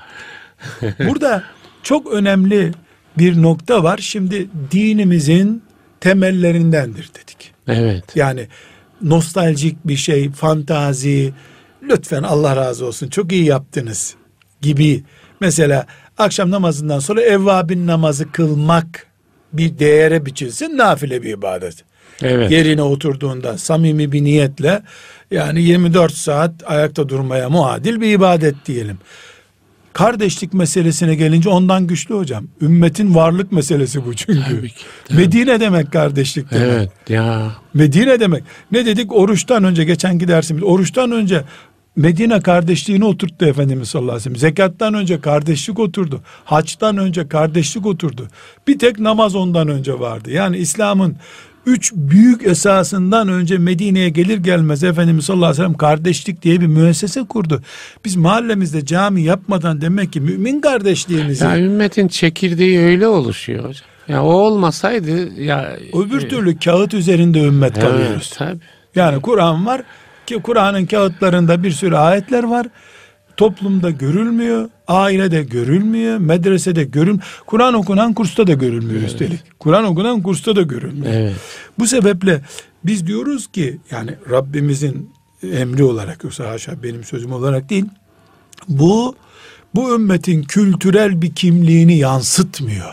Burada çok önemli bir nokta var. Şimdi dinimizin temellerindendir dedik. Evet. Yani nostaljik bir şey, fantazi, lütfen Allah razı olsun çok iyi yaptınız gibi. Mesela akşam namazından sonra evvabin namazı kılmak bir değere biçilsin, nafile bir ibadet. Evet. Yerine oturduğunda samimi bir niyetle, yani 24 saat ayakta durmaya muadil bir ibadet diyelim. Kardeşlik meselesine gelince ondan güçlü hocam. Ümmetin varlık meselesi bu çünkü. Tabii ki, tabii. Medine demek kardeşlik demek. Evet ya. Medine demek. Ne dedik oruçtan önce, geçenki dersimiz. Oruçtan önce Medine kardeşliğini oturttu Efendimiz sallallahu aleyhi ve sellem. Zekattan önce kardeşlik oturdu. Haçtan önce kardeşlik oturdu. Bir tek namaz ondan önce vardı. Yani İslam'ın 3 büyük esasından önce Medine'ye gelir gelmez Efendimiz sallallahu aleyhi ve sellem kardeşlik diye bir müessese kurdu. Biz mahallemizde cami yapmadan demek ki mümin kardeşliğimizi... Ya ümmetin çekirdeği öyle oluşuyor hocam. Ya o olmasaydı... ya öbür türlü kağıt üzerinde ümmet kalıyoruz. Tabii. Yani Kur'an var ki Kur'an'ın kağıtlarında bir sürü ayetler var. Toplumda görülmüyor, ailede görülmüyor, medresede görülmüyor. Kur'an okunan kursta da görülmüyor evet, üstelik. Kur'an okunan kursta da görülmüyor. Evet. Bu sebeple biz diyoruz ki, yani Rabbimizin emri olarak, yoksa haşa benim sözüm olarak değil, bu ümmetin kültürel bir kimliğini yansıtmıyor.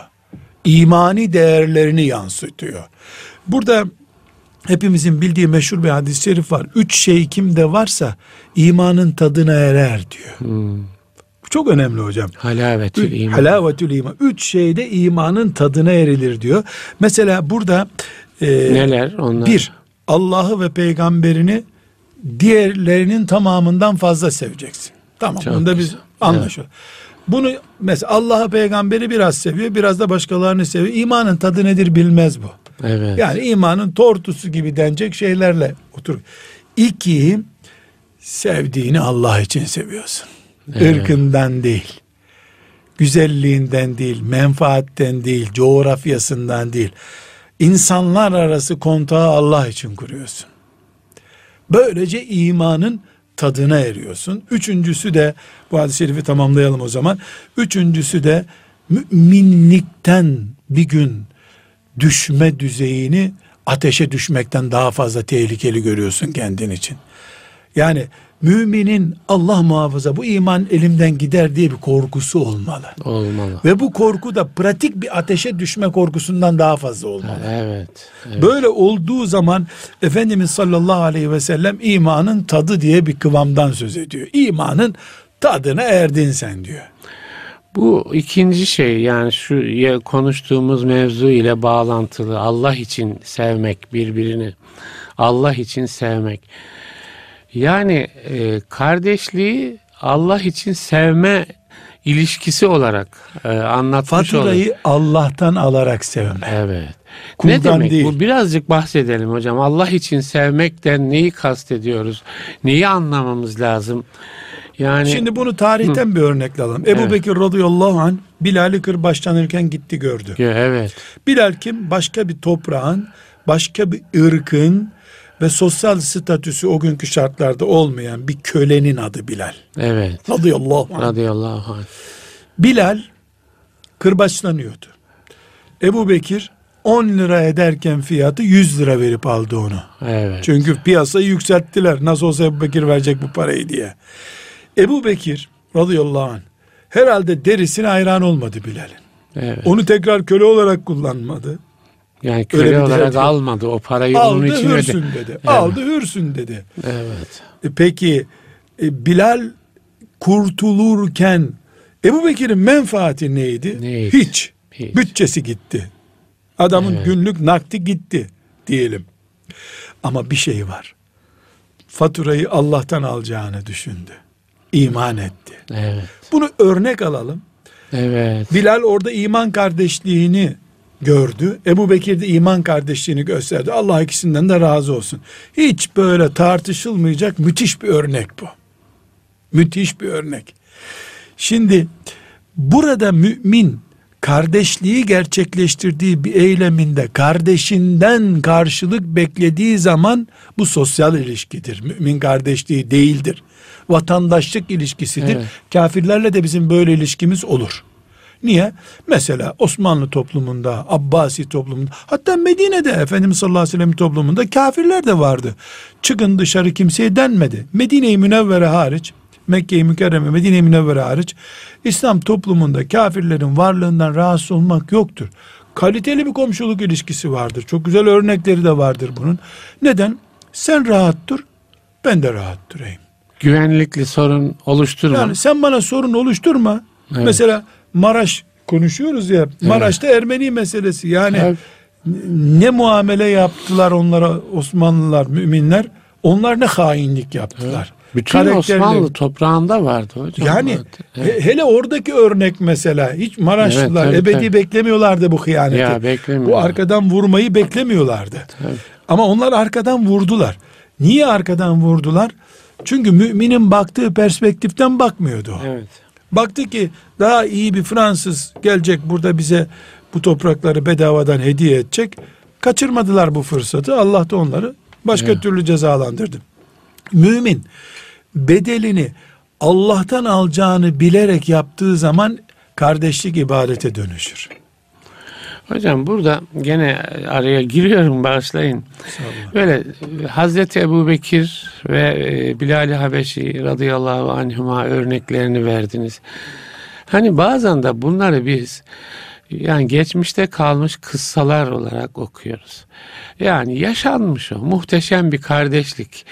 İmani değerlerini yansıtıyor. Burada hepimizin bildiği meşhur bir hadis-i şerif var. 3 şey kimde varsa imanın tadına erer diyor. Bu çok önemli hocam. Halavetül iman. Halavetül iman. 3 şeyde imanın tadına erilir diyor. Mesela burada neler onlar? 1. Allah'ı ve peygamberini diğerlerinin tamamından fazla seveceksin. Tamam. Çok bunda güzel, biz anlaşıyoruz. Evet. Bunu mesela Allah'ı, peygamberi biraz seviyor, biraz da başkalarını seviyor. İmanın tadı nedir bilmez bu. Evet. Yani imanın tortusu gibi denecek şeylerle otur. 2. Sevdiğini Allah için seviyorsun. Evet. Irkından değil, güzelliğinden değil, menfaatten değil, coğrafyasından değil. İnsanlar arası kontağı Allah için kuruyorsun. Böylece imanın tadına eriyorsun. 3. de bu hadis-i şerifi tamamlayalım o zaman. 3. de müminlikten bir gün düşme düzeyini ateşe düşmekten daha fazla tehlikeli görüyorsun kendin için. Yani müminin Allah muhafaza bu iman elimden gider diye bir korkusu olmalı. Olmalı. Ve bu korku da pratik bir ateşe düşme korkusundan daha fazla olmalı. Evet, evet. Böyle olduğu zaman Efendimiz sallallahu aleyhi ve sellem imanın tadı diye bir kıvamdan söz ediyor. İmanın tadına erdin sen diyor. Bu 2. şey, yani şu konuştuğumuz mevzu ile bağlantılı, Allah için sevmek, birbirini Allah için sevmek. Yani kardeşliği Allah için sevme ilişkisi olarak anlatmış olalım. Faturayı Allah'tan alarak sevme. Evet. Kuldan ne demek değil bu? Birazcık bahsedelim hocam. Allah için sevmekten neyi kastediyoruz? Neyi anlamamız lazım? Yani, şimdi bunu tarihten bir örnekle alalım. Evet. Ebu Bekir radıyallahu anh Bilal'i kırbaçlanırken gitti gördü. Evet. Bilal kim? Başka bir toprağın, başka bir ırkın ve sosyal statüsü o günkü şartlarda olmayan bir kölenin adı Bilal. Evet. Radıyallahu anh. Bilal kırbaçlanıyordu. Ebu Bekir 10 lira ederken fiyatı 100 lira verip aldı onu. Evet. Çünkü piyasayı yükselttiler. Nasıl olsa Ebu Bekir verecek bu parayı diye. Ebu Bekir radıyallahu anh herhalde derisine hayran olmadı Bilal'in. Evet. Onu tekrar köle olarak kullanmadı. Yani köle olarak almadı o parayı, aldı, onun için ödedi. Evet. Aldı hürsün dedi. Evet. Peki Bilal kurtulurken Ebu Bekir'in menfaati neydi? Hiç. Bütçesi gitti. Adamın günlük nakdi gitti diyelim. Ama bir şey var. Faturayı Allah'tan alacağını düşündü. İman etti. Evet. Bunu örnek alalım. Evet. Bilal orada iman kardeşliğini gördü. Ebu Bekir de iman kardeşliğini gösterdi. Allah ikisinden de razı olsun. Hiç böyle tartışılmayacak müthiş bir örnek bu. Müthiş bir örnek. Şimdi burada mümin kardeşliği gerçekleştirdiği bir eyleminde kardeşinden karşılık beklediği zaman bu sosyal ilişkidir. Mümin kardeşliği değildir. Vatandaşlık ilişkisidir. Evet. Kafirlerle de bizim böyle ilişkimiz olur. Niye? Mesela Osmanlı toplumunda, Abbasi toplumunda, hatta Medine'de Efendimiz sallallahu aleyhi ve sellem toplumunda kafirler de vardı. Çıkın dışarı kimseye denmedi. Medine-i Münevvere hariç, Mekke-i Mükerreme, Medine-i Münevvere hariç İslam toplumunda kafirlerin varlığından rahatsız olmak yoktur. Kaliteli bir komşuluk ilişkisi vardır. Çok güzel örnekleri de vardır bunun. Neden? Sen rahat dur, ben de rahat durayım. Güvenlikli sorun oluşturma. Yani sen bana sorun oluşturma. Evet. Mesela Maraş konuşuyoruz ya. Evet. Maraş'ta Ermeni meselesi. Yani evet, ne muamele yaptılar onlara Osmanlılar, müminler. Onlar ne hainlik yaptılar. Evet. Bütün Osmanlı toprağında vardı hocam. Yani evet, hele oradaki örnek mesela hiç Maraşlılar ebedi beklemiyorlardı bu hıyaneti. Bu arkadan vurmayı beklemiyorlardı. Tabii. Ama onlar arkadan vurdular. Niye arkadan vurdular? Çünkü müminin baktığı perspektiften bakmıyordu. Evet. Baktı ki daha iyi bir Fransız gelecek burada bize bu toprakları bedavadan hediye edecek. Kaçırmadılar bu fırsatı. Allah da onları başka türlü cezalandırdı. Mümin bedelini Allah'tan alacağını bilerek yaptığı zaman kardeşlik ibadete dönüşür. Hocam burada gene araya giriyorum, bağışlayın. Böyle Hazreti Ebubekir ve Bilal-i Habeşi radıyallahu anhuma örneklerini verdiniz. Hani bazen de bunları biz yani geçmişte kalmış kıssalar olarak okuyoruz. Yani yaşanmış o muhteşem bir kardeşlik.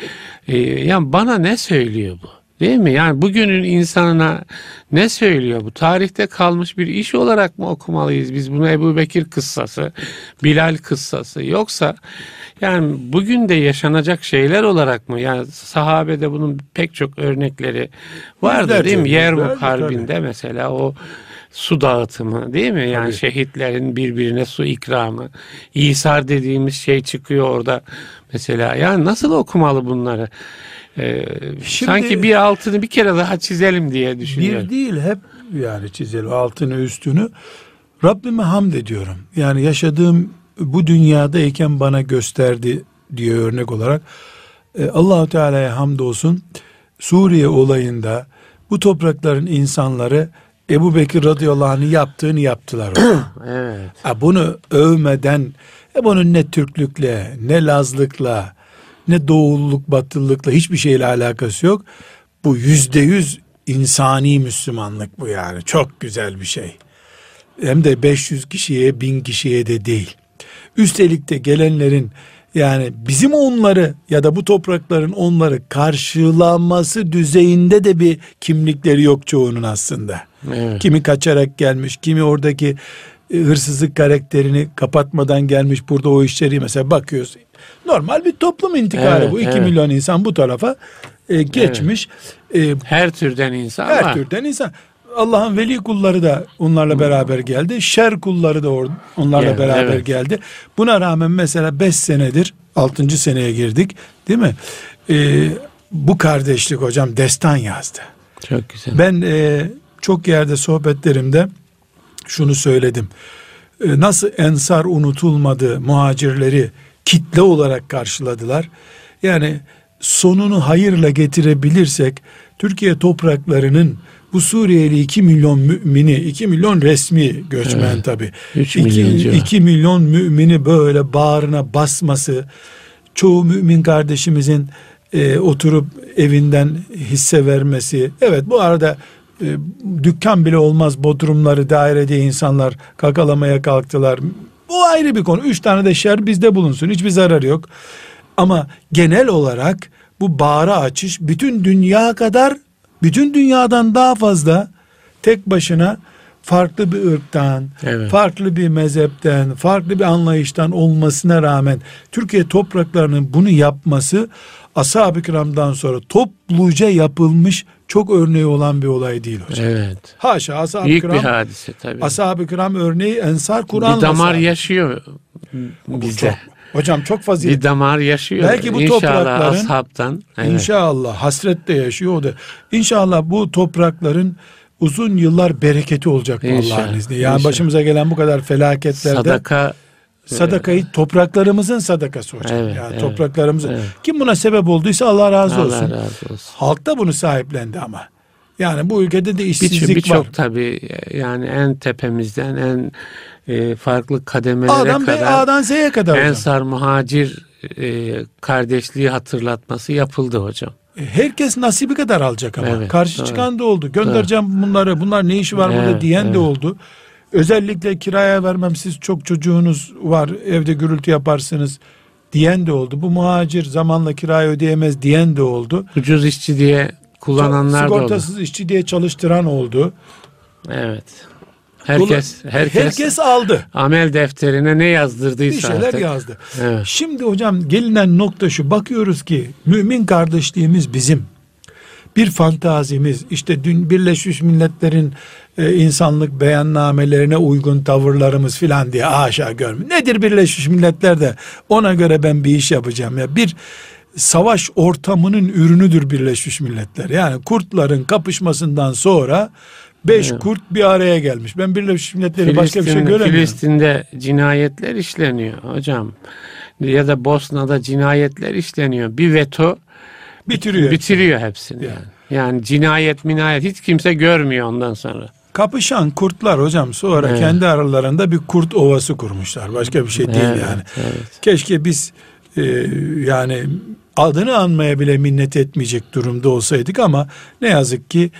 Yani bana ne söylüyor bu? Değil mi? Yani bugünün insanına ne söylüyor bu? Tarihte kalmış bir iş olarak mı okumalıyız biz bunu, Ebu Bekir kıssası, Bilal kıssası, yoksa yani bugün de yaşanacak şeyler olarak mı? Yani sahabede bunun pek çok örnekleri vardı değil mi? Yermuk Harbi'nde mesela o su dağıtımı değil mi? Yani şehitlerin birbirine su ikramı, İsar dediğimiz şey çıkıyor orada mesela. Yani nasıl okumalı bunları? Şimdi, sanki bir altını bir kere daha çizelim diye düşünüyorum. Bir değil, hep yani çizelim altını üstünü. Rabbime hamd ediyorum. Yani yaşadığım bu dünyadayken bana gösterdi diye örnek olarak Allah-u Teala'ya hamdolsun. Suriye olayında bu toprakların insanları Ebu Bekir radıyallahu anh'ın yaptığını yaptılar. Evet. Bunu övmeden, bunun ne Türklükle, ne Lazlıkla, ne doğulluk, batılılıkla hiçbir şeyle alakası yok. Bu %100 insani Müslümanlık bu yani. Çok güzel bir şey. Hem de 500 kişiye, 1000 kişiye de değil. Üstelik de gelenlerin yani bizim onları ya da bu toprakların onları karşılanması düzeyinde de bir kimlikleri yok çoğunun aslında. Evet. Kimi kaçarak gelmiş, kimi oradaki hırsızlık karakterini kapatmadan gelmiş, burada o işleri mesela bakıyoruz. Normal bir toplum intikarı bu. 2 milyon insan bu tarafa geçmiş. Evet. Her türden insan var. Her türden insan. Allah'ın veli kulları da onlarla beraber geldi. Şer kulları da onlarla beraber geldi. Buna rağmen mesela 5 senedir 6. seneye girdik değil mi? Bu kardeşlik hocam destan yazdı. Çok güzel. Ben çok yerde sohbetlerimde şunu söyledim. Nasıl ensar unutulmadı, muhacirleri kitle olarak karşıladılar. Yani sonunu hayırla getirebilirsek Türkiye topraklarının bu Suriyeli 2 milyon mümini, 2 milyon resmi göçmen, evet, tabi 2 milyon mümini böyle bağrına basması, çoğu mümin kardeşimizin oturup evinden hisse vermesi, evet bu arada dükkan bile olmaz Bodrumları dairede insanlar kakalamaya kalktılar, bu ayrı bir konu. 3 tane de şer bizde bulunsun, hiçbir zararı yok. Ama genel olarak bu bağrı açış bütün dünya kadar, bütün dünyadan daha fazla tek başına farklı bir ırktan, evet, farklı bir mezhepten, farklı bir anlayıştan olmasına rağmen Türkiye topraklarının bunu yapması ashab-ı kiramdan sonra topluca yapılmış çok örneği olan bir olay değil hocam. Evet. Haşa, ashab-ı kiram. Büyük bir hadise tabii. Ashab-ı kiram örneği Ensar Kur'an'la. Bir damar yaşıyor bizde. Hocam çok faziletli. Bir damar yaşıyor. Belki bu inşallah toprakların ashabtan. Evet. İnşallah hasret de yaşıyor o da. İnşallah bu toprakların uzun yıllar bereketi olacak Allah'ın izniyle. Yani inşallah başımıza gelen bu kadar felaketlerde sadakayı topraklarımızın sadakası hocam. Evet, yani evet, topraklarımızın. Evet. Kim buna sebep olduysa Allah razı olsun. Halk da bunu sahiplendi ama. Yani bu ülkede de işsizlik var. Birçok tabii yani en tepemizden en farklı kademelere kadar. A'dan Z'ye kadar hocam. Ensar muhacir kardeşliği hatırlatması yapıldı hocam. Herkes nasibi kadar alacak ama. Evet, karşı çıkan da oldu. Göndereceğim bunları, bunlar ne işi var burada diyen de oldu. Özellikle kiraya vermem, siz çok çocuğunuz var evde gürültü yaparsınız diyen de oldu. Bu muhacir zamanla kirayı ödeyemez diyen de oldu. Ucuz işçi diye kullananlar da oldu. Sigortasız işçi diye çalıştıran oldu. Evet. Herkes aldı. Amel defterine ne yazdırdıysa bir şeyler artık yazdı. Evet. Şimdi hocam gelinen nokta şu. Bakıyoruz ki mümin kardeşliğimiz bizim bir fantazimiz. İşte dün Birleşmiş Milletler'in insanlık beyannamelerine uygun tavırlarımız filan diye aşağı görmüyor. Nedir Birleşmiş Milletler de ona göre ben bir iş yapacağım ya. Bir savaş ortamının ürünüdür Birleşmiş Milletler. Yani kurtların kapışmasından sonra 5 kurt bir araya gelmiş. Ben Birleşmiş Milletler'i başka bir şey göremiyorum. Filistin'de cinayetler işleniyor hocam. Ya da Bosna'da cinayetler işleniyor. Bir veto bitiriyor hepsini. Yani cinayet hiç kimse görmüyor ondan sonra. Kapışan kurtlar hocam sonra kendi aralarında bir kurt ovası kurmuşlar. Başka bir şey değil yani. Evet. Keşke biz yani adını anmaya bile minnet etmeyecek durumda olsaydık ama ne yazık ki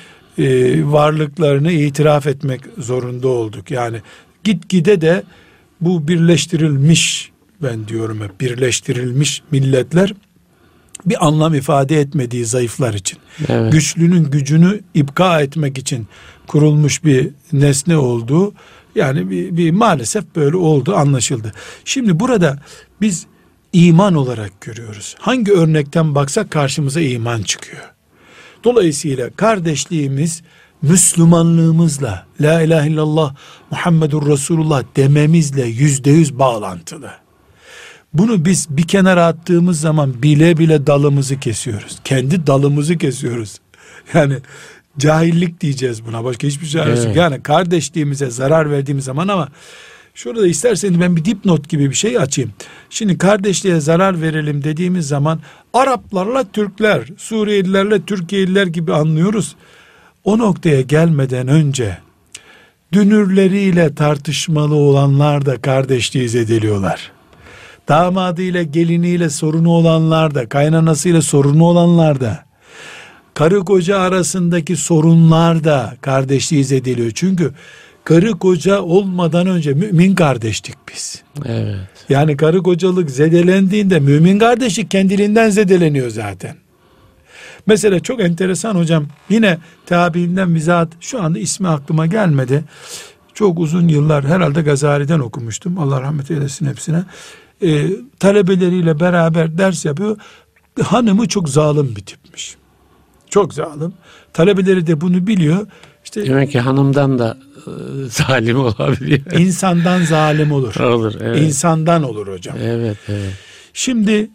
varlıklarını itiraf etmek zorunda olduk. Yani gitgide de bu birleştirilmiş, ben diyorum hep birleştirilmiş milletler bir anlam ifade etmediği zayıflar için, evet, güçlünün gücünü ipka etmek için kurulmuş bir nesne olduğu, yani bir maalesef böyle oldu, anlaşıldı. Şimdi burada biz iman olarak görüyoruz. Hangi örnekten baksak karşımıza iman çıkıyor. Dolayısıyla kardeşliğimiz Müslümanlığımızla, La ilahe illallah Muhammedur Resulullah dememizle %100 bağlantılı. Bunu biz bir kenara attığımız zaman bile bile dalımızı kesiyoruz. Kendi dalımızı kesiyoruz. Yani cahillik diyeceğiz buna. Başka hiçbir şey yok. Evet. Yani kardeşliğimize zarar verdiğimiz zaman, ama şurada isterseniz ben bir dipnot gibi bir şey açayım. Şimdi kardeşliğe zarar verelim dediğimiz zaman Araplarla Türkler, Suriyelilerle Türkiyeliler gibi anlıyoruz. O noktaya gelmeden önce dünürleriyle tartışmalı olanlar da kardeşliği zedeliyorlar. Damadıyla, geliniyle sorunu olanlar da, kaynanasıyla sorunu olanlar da, karı koca arasındaki sorunlar da kardeşliği zedeliyor. Çünkü karı koca olmadan önce mümin kardeştik biz. Evet. Yani karı kocalık zedelendiğinde mümin kardeşlik kendiliğinden zedeleniyor zaten. Mesela çok enteresan hocam, yine tabiinden bizzat, şu anda ismi aklıma gelmedi. Çok uzun yıllar herhalde Gazali'den okumuştum. Allah rahmet eylesin hepsine. Talebeleriyle beraber ders yapıyor. Hanımı çok zalim bir tipmiş. Çok zalim. Talebeleri de bunu biliyor. İşte, demek ki hanımdan da zalim olabiliyor. İnsandan zalim olur. Olur, evet. İnsandan olur hocam. Evet, evet. Şimdi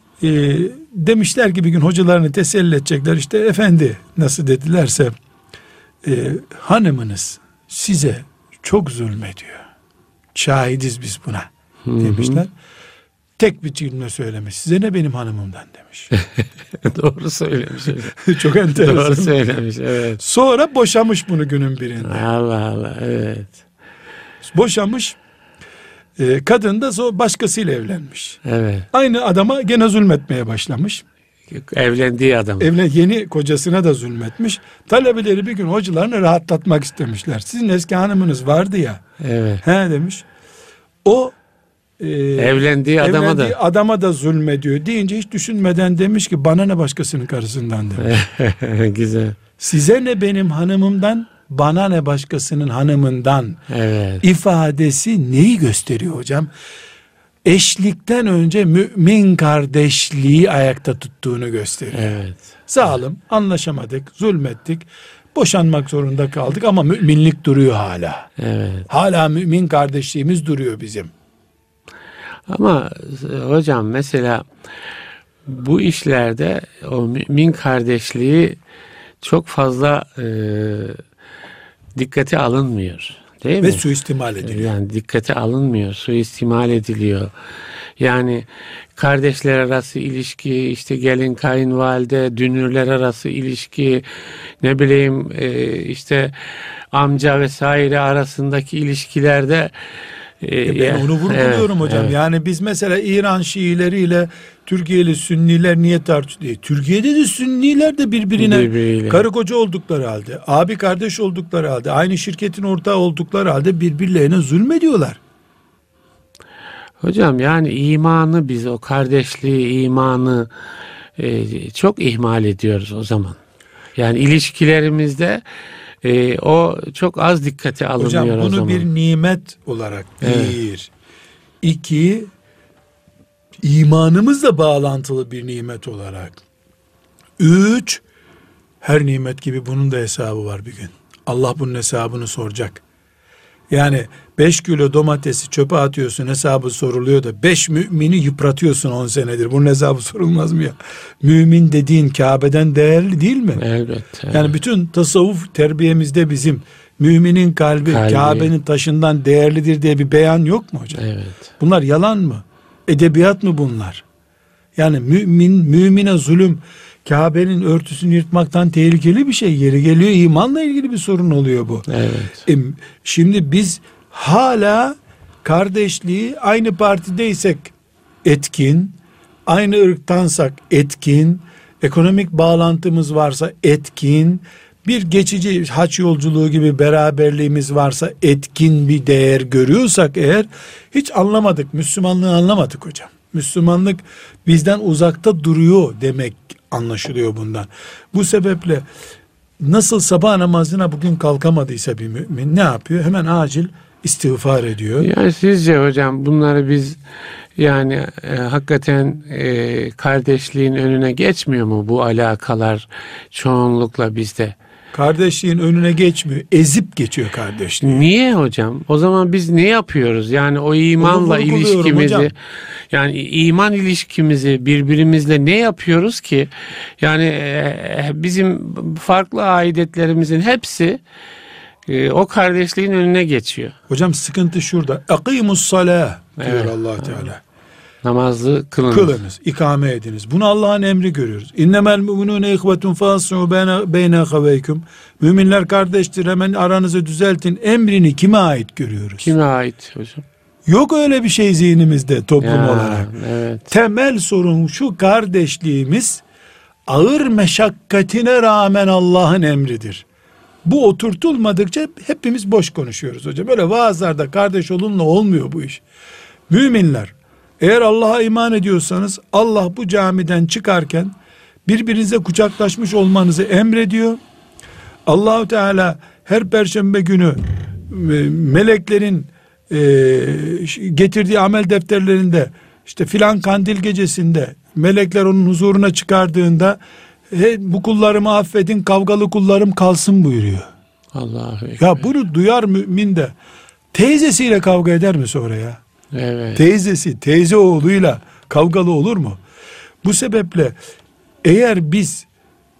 demişler ki bir gün hocalarını teselli edecekler. İşte efendi nasıl dedilerse, hanımınız size çok zulmediyor. Şahidiz biz buna demişler. Hı hı. tek bir cümle söylemiş. Size ne benim hanımımdan demiş. Doğru söylemiş. Çok enteresan. Doğru söylemiş, evet. Sonra boşamış bunu günün birinde. Allah Allah, evet. Boşamış. Kadın da başkasıyla evlenmiş. Evet. Aynı adama gene zulmetmeye başlamış. Evlendiği adam. Yeni kocasına da zulmetmiş. Talebeleri bir gün hocalarını rahatlatmak istemişler. Sizin eski hanımınız vardı ya. Evet. He demiş. O evlendiği adama da zulmediyor deyince hiç düşünmeden demiş ki bana ne başkasının karısından demiş. Güzel. Size ne benim hanımımdan, bana ne başkasının hanımından. Evet. İfadesi neyi gösteriyor hocam? Eşlikten önce mümin kardeşliği ayakta tuttuğunu gösteriyor. Evet. Zalim, anlaşamadık, zulmettik, boşanmak zorunda kaldık ama müminlik duruyor hala. Evet. Hala mümin kardeşliğimiz duruyor bizim. Ama hocam mesela bu işlerde o mümin kardeşliği çok fazla dikkate alınmıyor. Değil mi? Suistimal ediliyor. Yani dikkate alınmıyor, suistimal ediliyor. Yani kardeşler arası ilişki, işte gelin kayınvalide, dünürler arası ilişki, ne bileyim işte amca vesaire arasındaki ilişkilerde. Ben onu vurguluyorum hocam. Evet. Yani biz mesela İran Şiileriyle Türkiye'li Sünniler niye tartışıyor? Türkiye'de de Sünniler de birbirine karı koca oldukları halde, abi kardeş oldukları halde, aynı şirketin ortağı oldukları halde birbirlerine zulmediyorlar. Hocam yani imanı, biz o kardeşliği, imanı çok ihmal ediyoruz o zaman. Yani ilişkilerimizde o çok az dikkate alınıyor hocam, o zaman. Hocam bunu bir nimet olarak bir, iki, imanımızla bağlantılı bir nimet olarak, üç, her nimet gibi bunun da hesabı var bir gün. Allah bunun hesabını soracak. Yani 5 kilo domatesi çöpe atıyorsun, hesabı soruluyor da 5 mümini yıpratıyorsun 10 senedir. Bunun hesabı sorulmaz mı ya? Mümin dediğin Kabe'den değerli değil mi? Evet. Yani bütün tasavvuf terbiyemizde bizim müminin kalbi Kabe'nin taşından değerlidir diye bir beyan yok mu hocam? Evet. Bunlar yalan mı? Edebiyat mı bunlar? Yani mümine zulüm Kabe'nin örtüsünü yırtmaktan tehlikeli bir şey. Yeri geliyor imanla ilgili bir sorun oluyor bu. Evet. Şimdi biz hala kardeşliği, aynı partideysek etkin, aynı ırktansak etkin, ekonomik bağlantımız varsa etkin, bir geçici haç yolculuğu gibi beraberliğimiz varsa etkin bir değer görüyorsak eğer, hiç anlamadık, Müslümanlığı anlamadık hocam. Müslümanlık bizden uzakta duruyor demek anlaşılıyor bundan. Bu sebeple nasıl sabah namazına bugün kalkamadıysa bir mümin ne yapıyor? Hemen acil istiğfar ediyor. Yani sizce hocam bunları biz yani hakikaten kardeşliğin önüne geçmiyor mu bu alakalar çoğunlukla bizde? Kardeşliğin önüne geçmiyor. Ezip geçiyor kardeşliği. Niye hocam? O zaman biz ne yapıyoruz? Yani o imanla ilişkimizi hocam. Yani iman ilişkimizi birbirimizle ne yapıyoruz ki? Yani bizim farklı aidiyetlerimizin hepsi o kardeşliğin önüne geçiyor. Hocam sıkıntı şurada. Akimussalâh diyor Allah-u Teala. Namazı kılınız, ikame ediniz. Bunu Allah'ın emri görüyoruz. İnnemel müminune ihvetun fas'u beyne havaykum. Müminler kardeştir, hemen aranızı düzeltin. Emrini kime ait görüyoruz? Kime ait hocam? Yok öyle bir şey zihnimizde toplum olarak. Evet. Temel sorun şu: kardeşliğimiz ağır meşakkatine rağmen Allah'ın emridir. Bu oturtulmadıkça hepimiz boş konuşuyoruz hocam. Böyle vaazlarda kardeş olunla olmuyor bu iş. Müminler, eğer Allah'a iman ediyorsanız Allah bu camiden çıkarken birbirinize kucaklaşmış olmanızı emrediyor. Allah-u Teala her perşembe günü meleklerin getirdiği amel defterlerinde, işte filan kandil gecesinde melekler onun huzuruna çıkardığında bu kullarımı affedin, kavgalı kullarım kalsın buyuruyor. Allah ya, bunu duyar mümin de teyzesiyle kavga eder mi sonra ya? Evet. Teyze oğluyla kavgalı olur mu? Bu sebeple eğer biz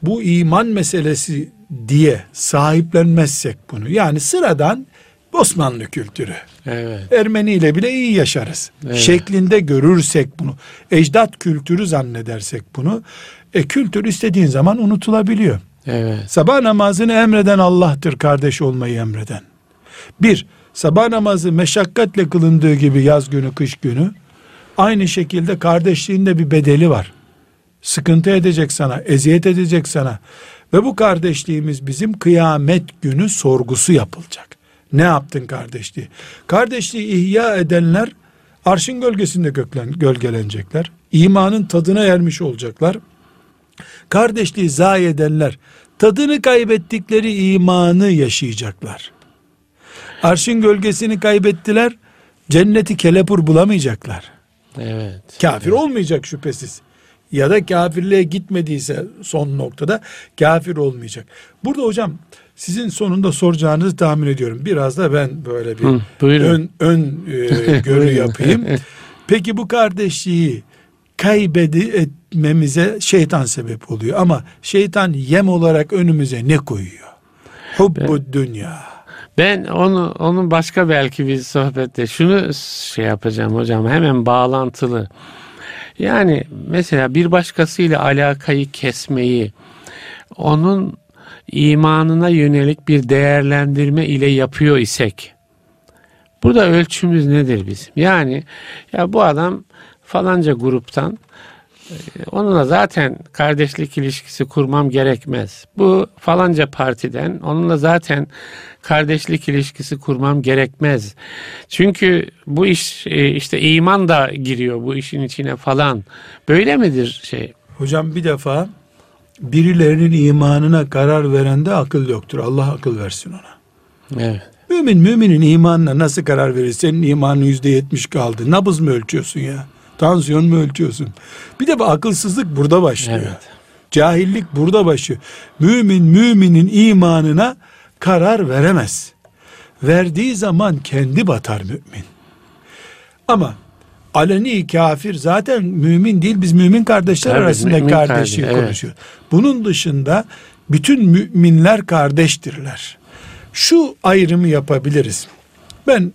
bu iman meselesi diye sahiplenmezsek bunu, yani sıradan Osmanlı kültürü. Evet. Ermeni ile bile iyi yaşarız. Evet. Şeklinde görürsek bunu, ecdat kültürü zannedersek bunu, kültür istediğin zaman unutulabiliyor. Evet. Sabah namazını emreden Allah'tır, kardeş olmayı emreden. Bir, sabah namazı meşakkatle kılındığı gibi yaz günü, kış günü, aynı şekilde kardeşliğin de bir bedeli var. Sıkıntı edecek sana, eziyet edecek sana. Ve bu kardeşliğimiz bizim kıyamet günü sorgusu yapılacak. Ne yaptın kardeşliği? Kardeşliği ihya edenler arşın gölgesinde gölgelenecekler. İmanın tadına ermiş olacaklar. Kardeşliği zayi edenler tadını kaybettikleri imanı yaşayacaklar. Arşın gölgesini kaybettiler, cenneti kelepur bulamayacaklar. Evet. Kafir olmayacak şüphesiz. Ya da kafirliğe gitmediyse son noktada kafir olmayacak. Burada hocam sizin sonunda soracağınızı tahmin ediyorum. Biraz da ben böyle bir görü yapayım. Peki bu kardeşliği kaybetmemize şeytan sebep oluyor. Ama şeytan yem olarak önümüze ne koyuyor? Hubbu dünya. Ben onun başka belki bir sohbette şunu şey yapacağım hocam. Hemen bağlantılı. Yani mesela bir başkasıyla alakayı kesmeyi, onun imanına yönelik bir değerlendirme ile yapıyor isek, burada ölçümüz nedir bizim? Yani ya bu adam falanca gruptan, onunla zaten kardeşlik ilişkisi kurmam gerekmez. Bu falanca partiden, onunla zaten kardeşlik ilişkisi kurmam gerekmez. Çünkü bu iş işte iman da giriyor bu işin içine falan. Böyle midir şey? Hocam bir defa birilerinin imanına karar veren de akıl yoktur. Allah akıl versin ona. Evet. Müminin imanına nasıl karar verir? Senin imanın %70 kaldı. Nabız mı ölçüyorsun ya? Tansiyon mu ölçüyorsun? Bir de bu akılsızlık burada başlıyor. Evet. Cahillik burada başlıyor. Müminin imanına karar veremez. Verdiği zaman kendi batar mümin. Ama aleni kafir zaten mümin değil. Biz mümin kardeşler arasında kardeşliği konuşuyoruz. Evet. Bunun dışında bütün müminler kardeştirler. Şu ayrımı yapabiliriz. Ben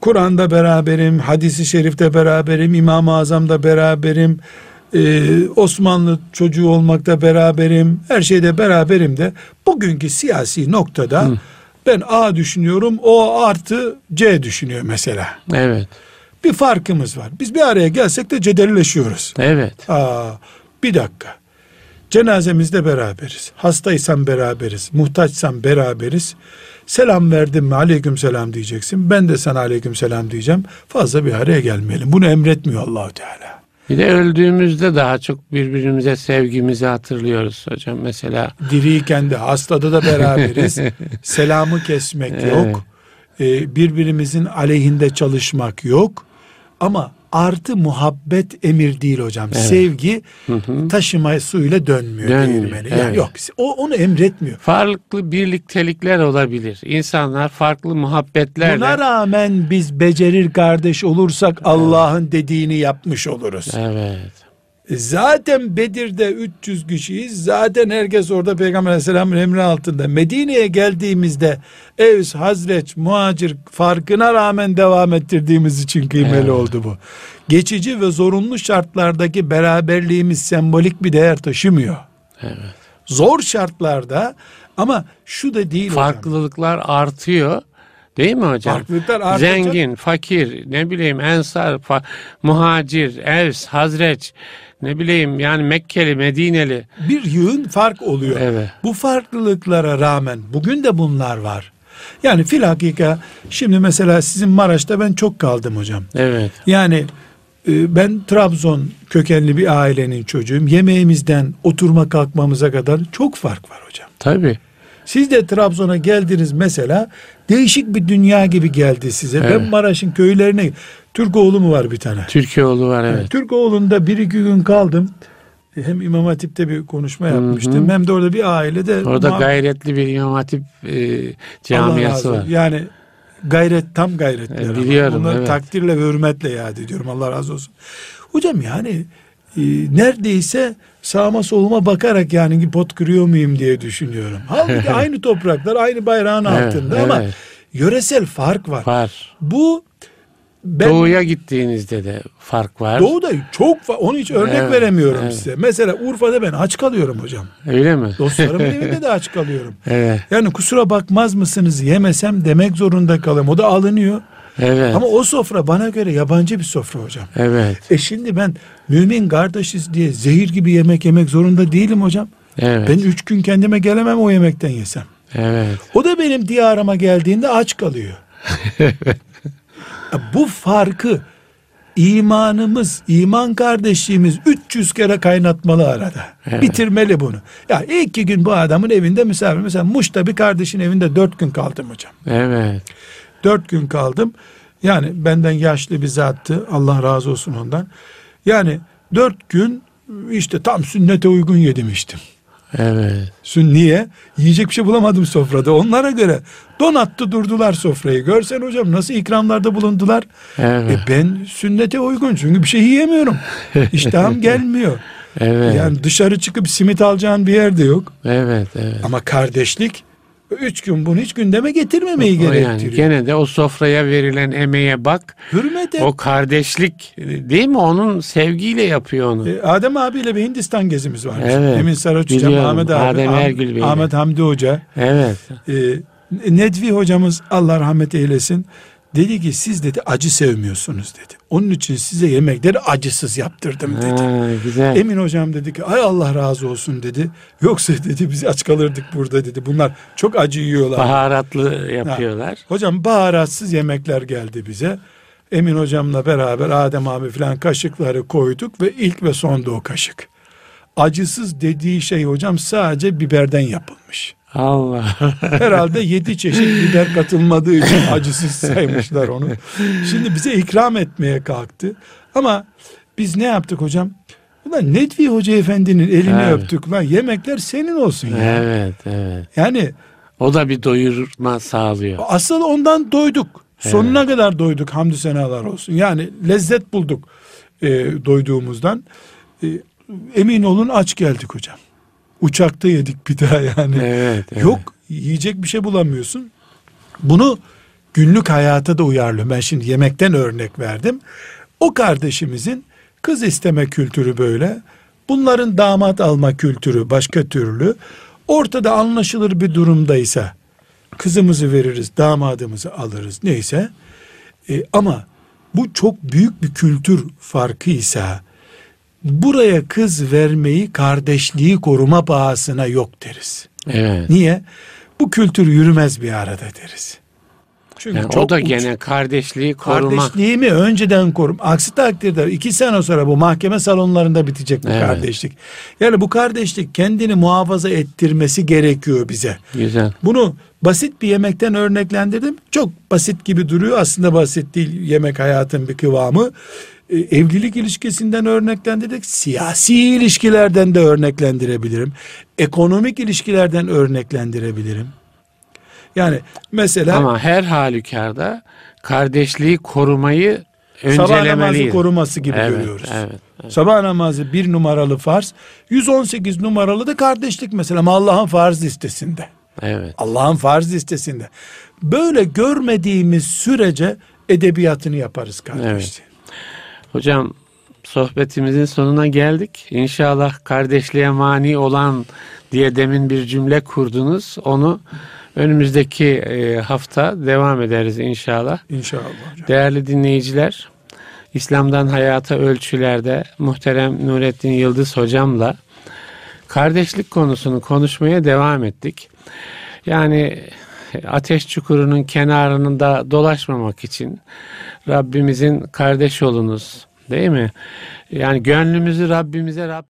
Kur'an'da beraberim, hadisi şerifte beraberim, İmam-ı Azam'da beraberim, Osmanlı çocuğu olmakta beraberim, her şeyde beraberim de bugünkü siyasi noktada ben A düşünüyorum, o artı C düşünüyor mesela. Evet. Bir farkımız var. Biz bir araya gelsek de cedelleşiyoruz. Evet. Bir dakika. Cenazemizde beraberiz. Hastaysan beraberiz. Muhtaçsan beraberiz. Selam verdim mi? Aleyküm selam diyeceksin. Ben de sana aleyküm selam diyeceğim. Fazla bir araya gelmeyelim. Bunu emretmiyor Allah-u Teala. Bir de öldüğümüzde daha çok birbirimize sevgimizi hatırlıyoruz hocam mesela. Diriyken de hastada da beraberiz. Selamı kesmek yok. Birbirimizin aleyhinde çalışmak yok. Ama artı muhabbet emir değil hocam. Evet. Sevgi taşıma suyla dönmüyor. Evet. Yani yok, onu emretmiyor. Farklı birliktelikler olabilir. İnsanlar farklı muhabbetlerle. Buna rağmen biz becerir kardeş olursak Allah'ın dediğini yapmış oluruz. Evet. Zaten Bedir'de 300 kişiyiz. Zaten herkes orada Peygamber Aleyhisselam'ın emri altında. Medine'ye geldiğimizde Evs, Hazreç, Muhacir farkına rağmen devam ettirdiğimiz için kıymetli oldu bu. Geçici ve zorunlu şartlardaki beraberliğimiz sembolik bir değer taşımıyor. Evet. Zor şartlarda ama şu da değil. Farklılıklar hocam artıyor. Değil mi hocam? Zengin, fakir, ne bileyim ensar, muhacir, evs, hazreç, ne bileyim yani Mekkeli, Medineli. Bir yığın fark oluyor. Evet. Bu farklılıklara rağmen bugün de bunlar var. Yani filhakika şimdi mesela sizin Maraş'ta ben çok kaldım hocam. Evet. Yani ben Trabzon kökenli bir ailenin çocuğum. Yemeğimizden oturma kalkmamıza kadar çok fark var hocam. Tabii. Siz de Trabzon'a geldiniz mesela, değişik bir dünya gibi geldi size. Evet. Ben Maraş'ın köylerine, Türkoğlu mu var bir tane? Türkoğlu var, evet. Türkoğlu'nda bir iki gün kaldım. Hem İmam Hatip'te bir konuşma yapmıştım, hem de orada bir ailede. Orada gayretli bir İmam Hatip camiası var. Yani gayret, tam gayretler. Biliyorum. Onları takdirle ve hürmetle yad ediyorum. Allah razı olsun. Hocam yani neredeyse sağma soluma bakarak yani pot kırıyor muyum diye düşünüyorum. Halbuki aynı topraklar, aynı bayrağın altında ama yöresel fark var. Var. Bu Doğu'ya gittiğinizde de fark var. Doğu'da çok fark. Onu hiç örnek veremiyorum size. Mesela Urfa'da ben aç kalıyorum hocam. Öyle mi? Dostlarımın evinde de aç kalıyorum. Evet. Yani kusura bakmaz mısınız yemesem demek zorunda kalıyorum. O da alınıyor. Evet. Ama o sofra bana göre yabancı bir sofra hocam. Evet. Şimdi ben mümin kardeşiz diye zehir gibi yemek yemek zorunda değilim hocam. Evet. Ben 3 gün kendime gelemem o yemekten yesem. Evet. O da benim diyarıma geldiğinde aç kalıyor. Evet. Bu farkı imanımız, iman kardeşliğimiz 300 kere kaynatmalı arada. Evet. Bitirmeli bunu. Ya 2 gün bu adamın evinde misafir. Mesela Muş'ta bir kardeşin evinde 4 gün kaldım hocam. Evet. 4 gün kaldım. Yani benden yaşlı bir zattı. Allah razı olsun ondan. Yani 4 gün işte tam sünnete uygun yedim içtim. Evet. Niye? Yiyecek bir şey bulamadım sofrada. Onlara göre donattı durdular sofrayı. Görsen hocam nasıl ikramlarda bulundular. Evet. Ben sünnete uygun çünkü bir şey yiyemiyorum. İştahım gelmiyor. Evet. Yani dışarı çıkıp simit alacağın bir yerde yok. Evet, evet. Ama kardeşlik 3 gün bunu hiç gündeme getirmemeyi gerektiriyor. Yani gene de o sofraya verilen emeğe bak. Hürmet et. O kardeşlik değil mi? Onun sevgiyle yapıyor onu. Adem abiyle bir Hindistan gezimiz varmış. Evet. Emin Saraç Hocam, Ahmet abi, Ahmet Hamdi Hoca. Evet. Nedvi hocamız Allah rahmet eylesin. Dedi ki siz dedi acı sevmiyorsunuz dedi. Onun için size yemekleri acısız yaptırdım dedi. Ha, güzel. Emin hocam dedi ki ay Allah razı olsun dedi. Yoksa dedi biz aç kalırdık burada dedi. Bunlar çok acı yiyorlar. Baharatlı yapıyorlar. Ha, hocam baharatsız yemekler geldi bize. Emin hocamla beraber Adem abi falan kaşıkları koyduk ve ilk ve sonda o kaşık. Acısız dediği şey hocam sadece biberden yapılmış. Allah. Herhalde 7 çeşit biber katılmadığı için acısız saymışlar onu. Şimdi bize ikram etmeye kalktı. Ama biz ne yaptık hocam? Ulan Nedvi Hoca Efendi'nin elini öptük. Lan yemekler senin olsun. Yani. Evet, evet. Yani o da bir doyurma sağlıyor. Asıl ondan doyduk. Sonuna kadar doyduk. Hamdü senalar olsun. Yani lezzet bulduk doyduğumuzdan. Emin olun aç geldik hocam. Uçakta yedik pida yani. Evet, evet. Yok yiyecek bir şey bulamıyorsun. Bunu günlük hayata da uyarlıyorum. Ben şimdi yemekten örnek verdim. O kardeşimizin kız isteme kültürü böyle. Bunların damat alma kültürü başka türlü. Ortada anlaşılır bir durumdaysa kızımızı veririz, damadımızı alırız neyse. Ama bu çok büyük bir kültür farkıysa buraya kız vermeyi kardeşliği koruma pahasına yok deriz. Evet. Niye? Bu kültür yürümez bir arada deriz. Çünkü yani çok o da gene kardeşliği koruma. Kardeşliğimi önceden korum. Aksi takdirde 2 sene sonra bu mahkeme salonlarında bitecek bu kardeşlik. Yani bu kardeşlik kendini muhafaza ettirmesi gerekiyor bize. Güzel. Bunu basit bir yemekten örneklendirdim. Çok basit gibi duruyor. Aslında basit değil, yemek hayatın bir kıvamı. Evlilik ilişkisinden örneklendirdik. Siyasi ilişkilerden de örneklendirebilirim. Ekonomik ilişkilerden örneklendirebilirim. Yani mesela ama her halükarda kardeşliği korumayı öncelemeliyiz. Sabah namazı koruması gibi görüyoruz. Evet, evet. Sabah namazı 1 numaralı farz. 118 numaralı da kardeşlik mesela. Ama Allah'ın farz listesinde. Evet. Allah'ın farz listesinde. Böyle görmediğimiz sürece edebiyatını yaparız kardeşliği. Evet. Hocam sohbetimizin sonuna geldik. İnşallah kardeşliğe mani olan diye demin bir cümle kurdunuz. Onu önümüzdeki hafta devam ederiz inşallah. İnşallah hocam. Değerli dinleyiciler, İslam'dan Hayata Ölçüler'de muhterem Nurettin Yıldız hocamla kardeşlik konusunu konuşmaya devam ettik. Yani ateş çukurunun kenarında dolaşmamak için Rabbimizin kardeş olunuz değil mi? Yani gönlümüzü Rabbimize